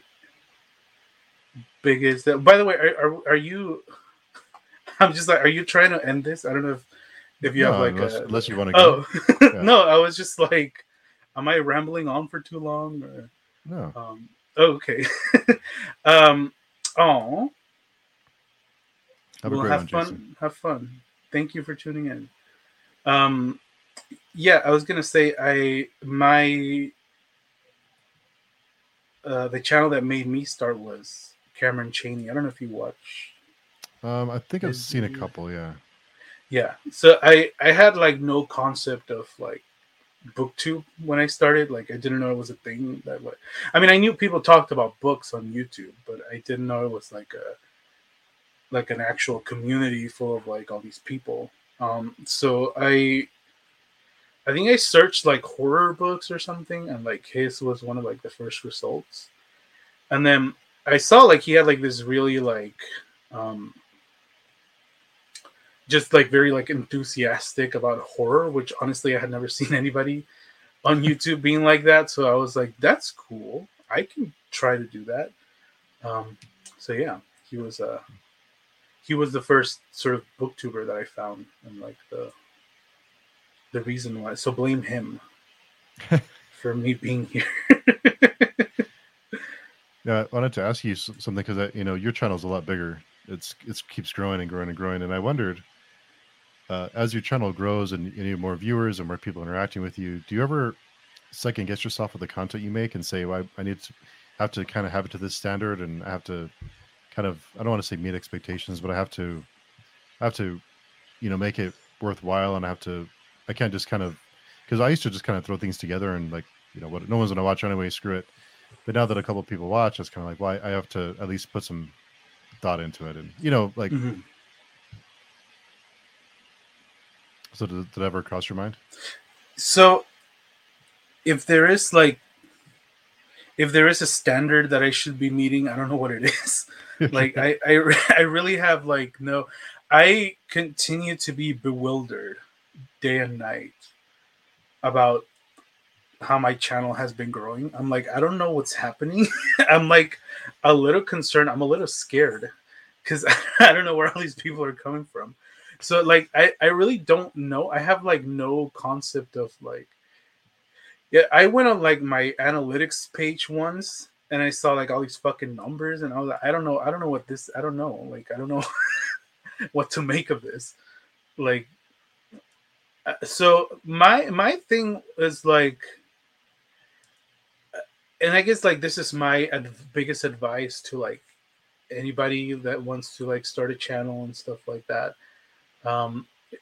biggest. By the way, are you? I'm just like, are you trying to end this? I don't know if you have like unless you want to. Go. Yeah. No, I was just like, am I rambling on for too long? Or... No. Okay. Oh. Have fun. Thank you for tuning in. Yeah, I was gonna say the channel that made me start was Cameron Chaney. I don't know if you watch. I think I've seen a couple. Yeah. Yeah. So I had like no concept of like BookTube when I started. Like I didn't know it was a thing that way. I mean, I knew people talked about books on YouTube, but I didn't know it was like a. Like an actual community full of like all these people. So I think I searched like horror books or something, and like his was one of like the first results. And then I saw like he had like this really like just like very like enthusiastic about horror, which honestly I had never seen anybody on YouTube being like that. So I was like, that's cool. I can try to do that. So yeah, he was He was the first sort of booktuber that I found, and like the reason why. So blame him for me being here. Yeah, I wanted to ask you something, because you know your channel's a lot bigger. It keeps growing and growing and growing, and I wondered as your channel grows and you need more viewers and more people interacting with you, do you ever second guess yourself with the content you make and say, well, I need to have to kind of have it to this standard, and I have to. Kind of, I don't want to say meet expectations, but I have to, you know, make it worthwhile, and I can't just kind of, because I used to just kind of throw things together and like, you know, what no one's gonna watch anyway, screw it. But now that a couple of people watch, it's kind of like, well, I have to at least put some thought into it, and you know, like. Mm-hmm. So did that ever cross your mind? So, if there is a standard that I should be meeting, I don't know what it is. Like I really have like no. I continue to be bewildered day and night about how my channel has been growing. I'm like, I don't know what's happening. I'm like a little concerned. I'm a little scared because I don't know where all these people are coming from. So like I really don't know. I have like no concept of like. Yeah, I went on like my analytics page once, and I saw like all these fucking numbers, and I was like, I don't know what this, I don't know, like I don't know what to make of this. Like, so my thing is like, and I guess like this is my biggest advice to like anybody that wants to like start a channel and stuff like that.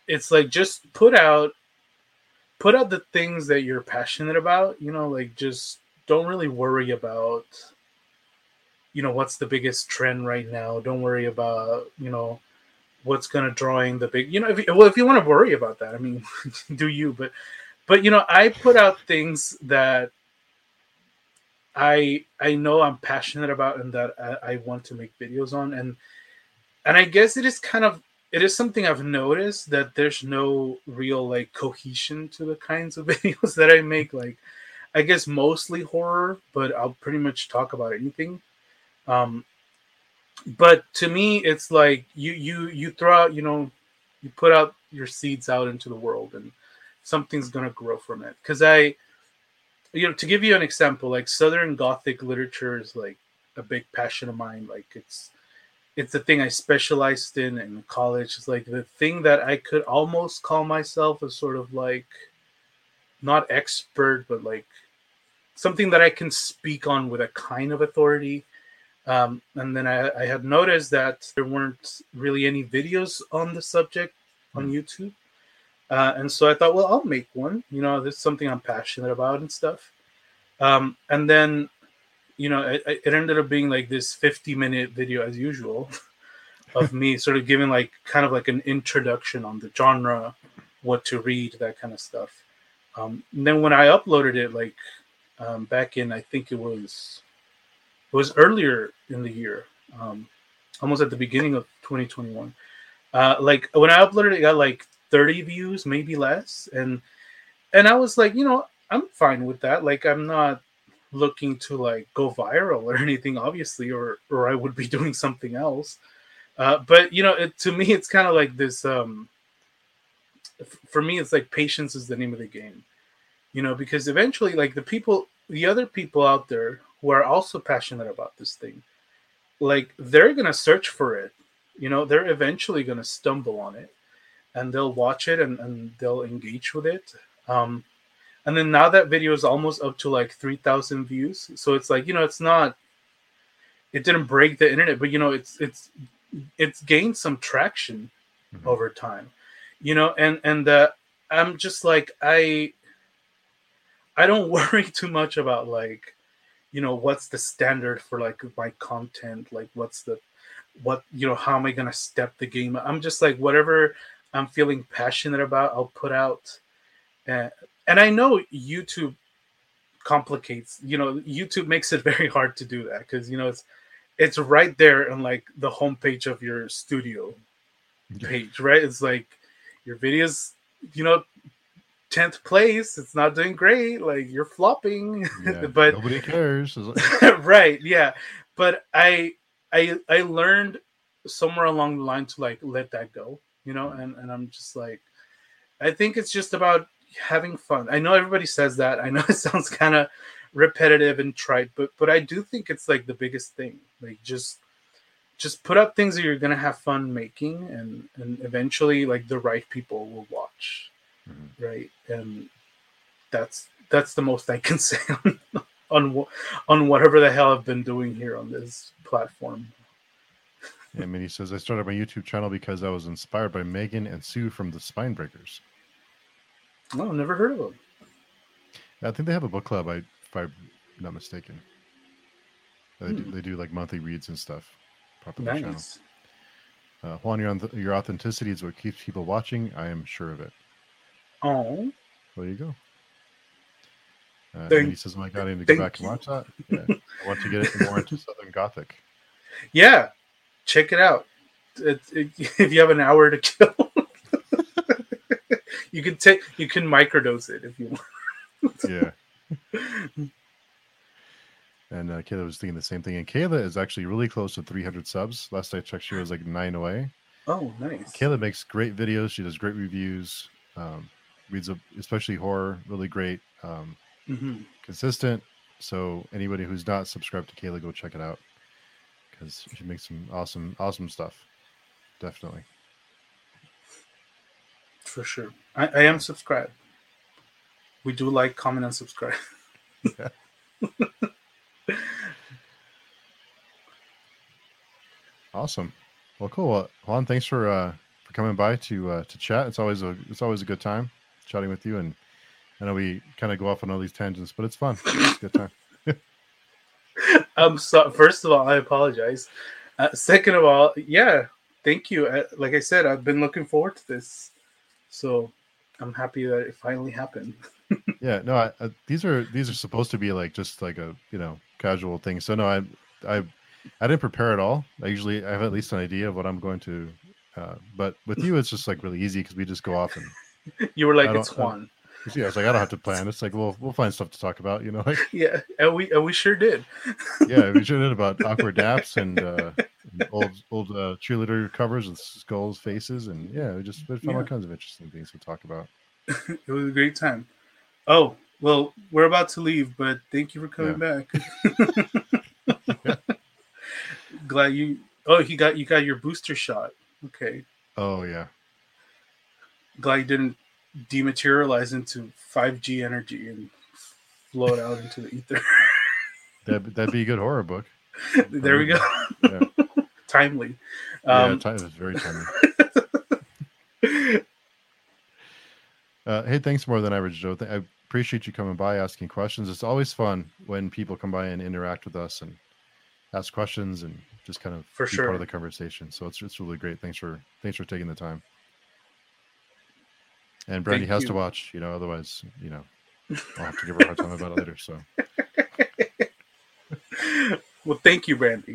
It's like just put out the things that you're passionate about, you know, like just don't really worry about, you know, what's the biggest trend right now. Don't worry about, you know, what's kind of drawing the big, you know, if you want to worry about that, I mean, do you, but, you know, I put out things that I know I'm passionate about and that I want to make videos on. And I guess it is kind of, it is something I've noticed, that there's no real like cohesion to the kinds of videos that I make. Like, I guess mostly horror, but I'll pretty much talk about anything. But to me, it's like you throw out, you know, you put out your seeds out into the world and something's going to grow from it. Because you know, to give you an example, like Southern Gothic literature is like a big passion of mine. Like it's the thing I specialized in college. It's like the thing that I could almost call myself a sort of like, not expert, but like something that I can speak on with a kind of authority. And then I had noticed that there weren't really any videos on the subject on YouTube. And so I thought, well, I'll make one. You know, this is something I'm passionate about and stuff. And then, you know, it ended up being like this 50-minute video as usual of me sort of giving like kind of like an introduction on the genre, what to read, that kind of stuff. And then when I uploaded it, like back in, I think it was earlier in the year, almost at the beginning of 2021. Like when I uploaded it, it got like 30 views, maybe less. And I was like, you know, I'm fine with that. Like, I'm not looking to like go viral or anything, obviously, or I would be doing something else. But you know, to me, it's kind of like this, for me, it's like patience is the name of the game, you know, because eventually like the other people out there who are also passionate about this thing, like they're going to search for it, you know, they're eventually going to stumble on it. And they'll watch it and they'll engage with it. And then now that video is almost up to like 3,000 views. So it's like, you know, it didn't break the internet, but you know, it's gained some traction over time, you know, and I'm just like, I don't worry too much about like, you know, what's the standard for like my content? Like what, you know, how am I going to step the game? I'm just like, whatever I'm feeling passionate about, I'll put out. And I know YouTube complicates, you know, YouTube makes it very hard to do that because, you know, it's right there on like the homepage of your studio page, right? It's like your video's, you know, 10th place. It's not doing great. Like you're flopping, yeah, but nobody cares. Right. Yeah. But I learned somewhere along the line to like, let that go. You know, and I'm just like, I think it's just about having fun. I know everybody says that. I know it sounds kind of repetitive and trite, but I do think it's like the biggest thing. Like just put up things that you're gonna have fun making, and eventually like the right people will watch, right? And that's the most I can say on whatever the hell I've been doing here on this platform. Yeah, Minnie says, I started my YouTube channel because I was inspired by Megan and Sue from the Spinebreakers. Oh, never heard of them. I think they have a book club, if I'm not mistaken. They do like monthly reads and stuff. Popular channel. Juan, your authenticity is what keeps people watching. I am sure of it. Oh. There you go. And he says, oh my God, I need to go back and watch that. Yeah. I want to get it more into Southern Gothic. Yeah. Check it out. If you have an hour to kill, you can microdose it if you want. Yeah. And Kayla was thinking the same thing. And Kayla is actually really close to 300 subs. Last I checked, she was like 9 away. Oh, nice. Kayla makes great videos. She does great reviews. Reads especially horror, really great. Consistent. So anybody who's not subscribed to Kayla, go check it out. She makes some awesome stuff, definitely. For sure, I am subscribed. We do like, comment, and subscribe. Yeah. Awesome. Well, cool. Well, Juan, thanks for coming by to chat. It's always a good time chatting with you, and I know we kind of go off on all these tangents, but it's fun. It's a good time. I'm sorry. First of all, I apologize. Second of all, yeah, thank you. Like I said, I've been looking forward to this, so I'm happy that it finally happened. Yeah, no, these are supposed to be like just like a, you know, casual thing. So no, I didn't prepare at all. I have at least an idea of what I'm going to, but with you, it's just like really easy because we just go off and you were like, it's Juan. Yeah, I was like, I don't have to plan. It's like, we'll find stuff to talk about, you know. Like, yeah, and we sure did. Yeah, we sure did about awkward daps and old cheerleader covers with skulls, faces, and yeah, we found all kinds of interesting things to talk about. It was a great time. Oh well, we're about to leave, but thank you for coming back. Yeah. Glad you. Oh, you got your booster shot. Okay. Oh yeah. Glad you didn't dematerialize into 5G energy and float out into the ether. That'd be a good horror book. There we go. Yeah. Timely. Time is very timely. Hey, thanks more than average, Joe. I appreciate you coming by, asking questions. It's always fun when people come by and interact with us and ask questions and just kind of part of the conversation. So it's really great. Thanks for taking the time. And Brandy has to watch, you know, otherwise, you know, I'll have to give her a hard time about it later. So, well, thank you, Brandy.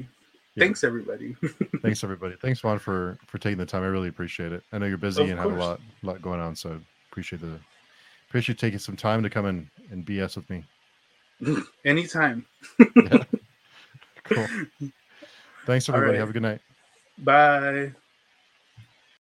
Yeah. Thanks, everybody. Thanks, everybody. Thanks, Juan, for taking the time. I really appreciate it. I know you're busy and have a lot going on, so appreciate you taking some time to come in and BS with me. Anytime. Yeah. Cool. Thanks, everybody. Right. Have a good night. Bye.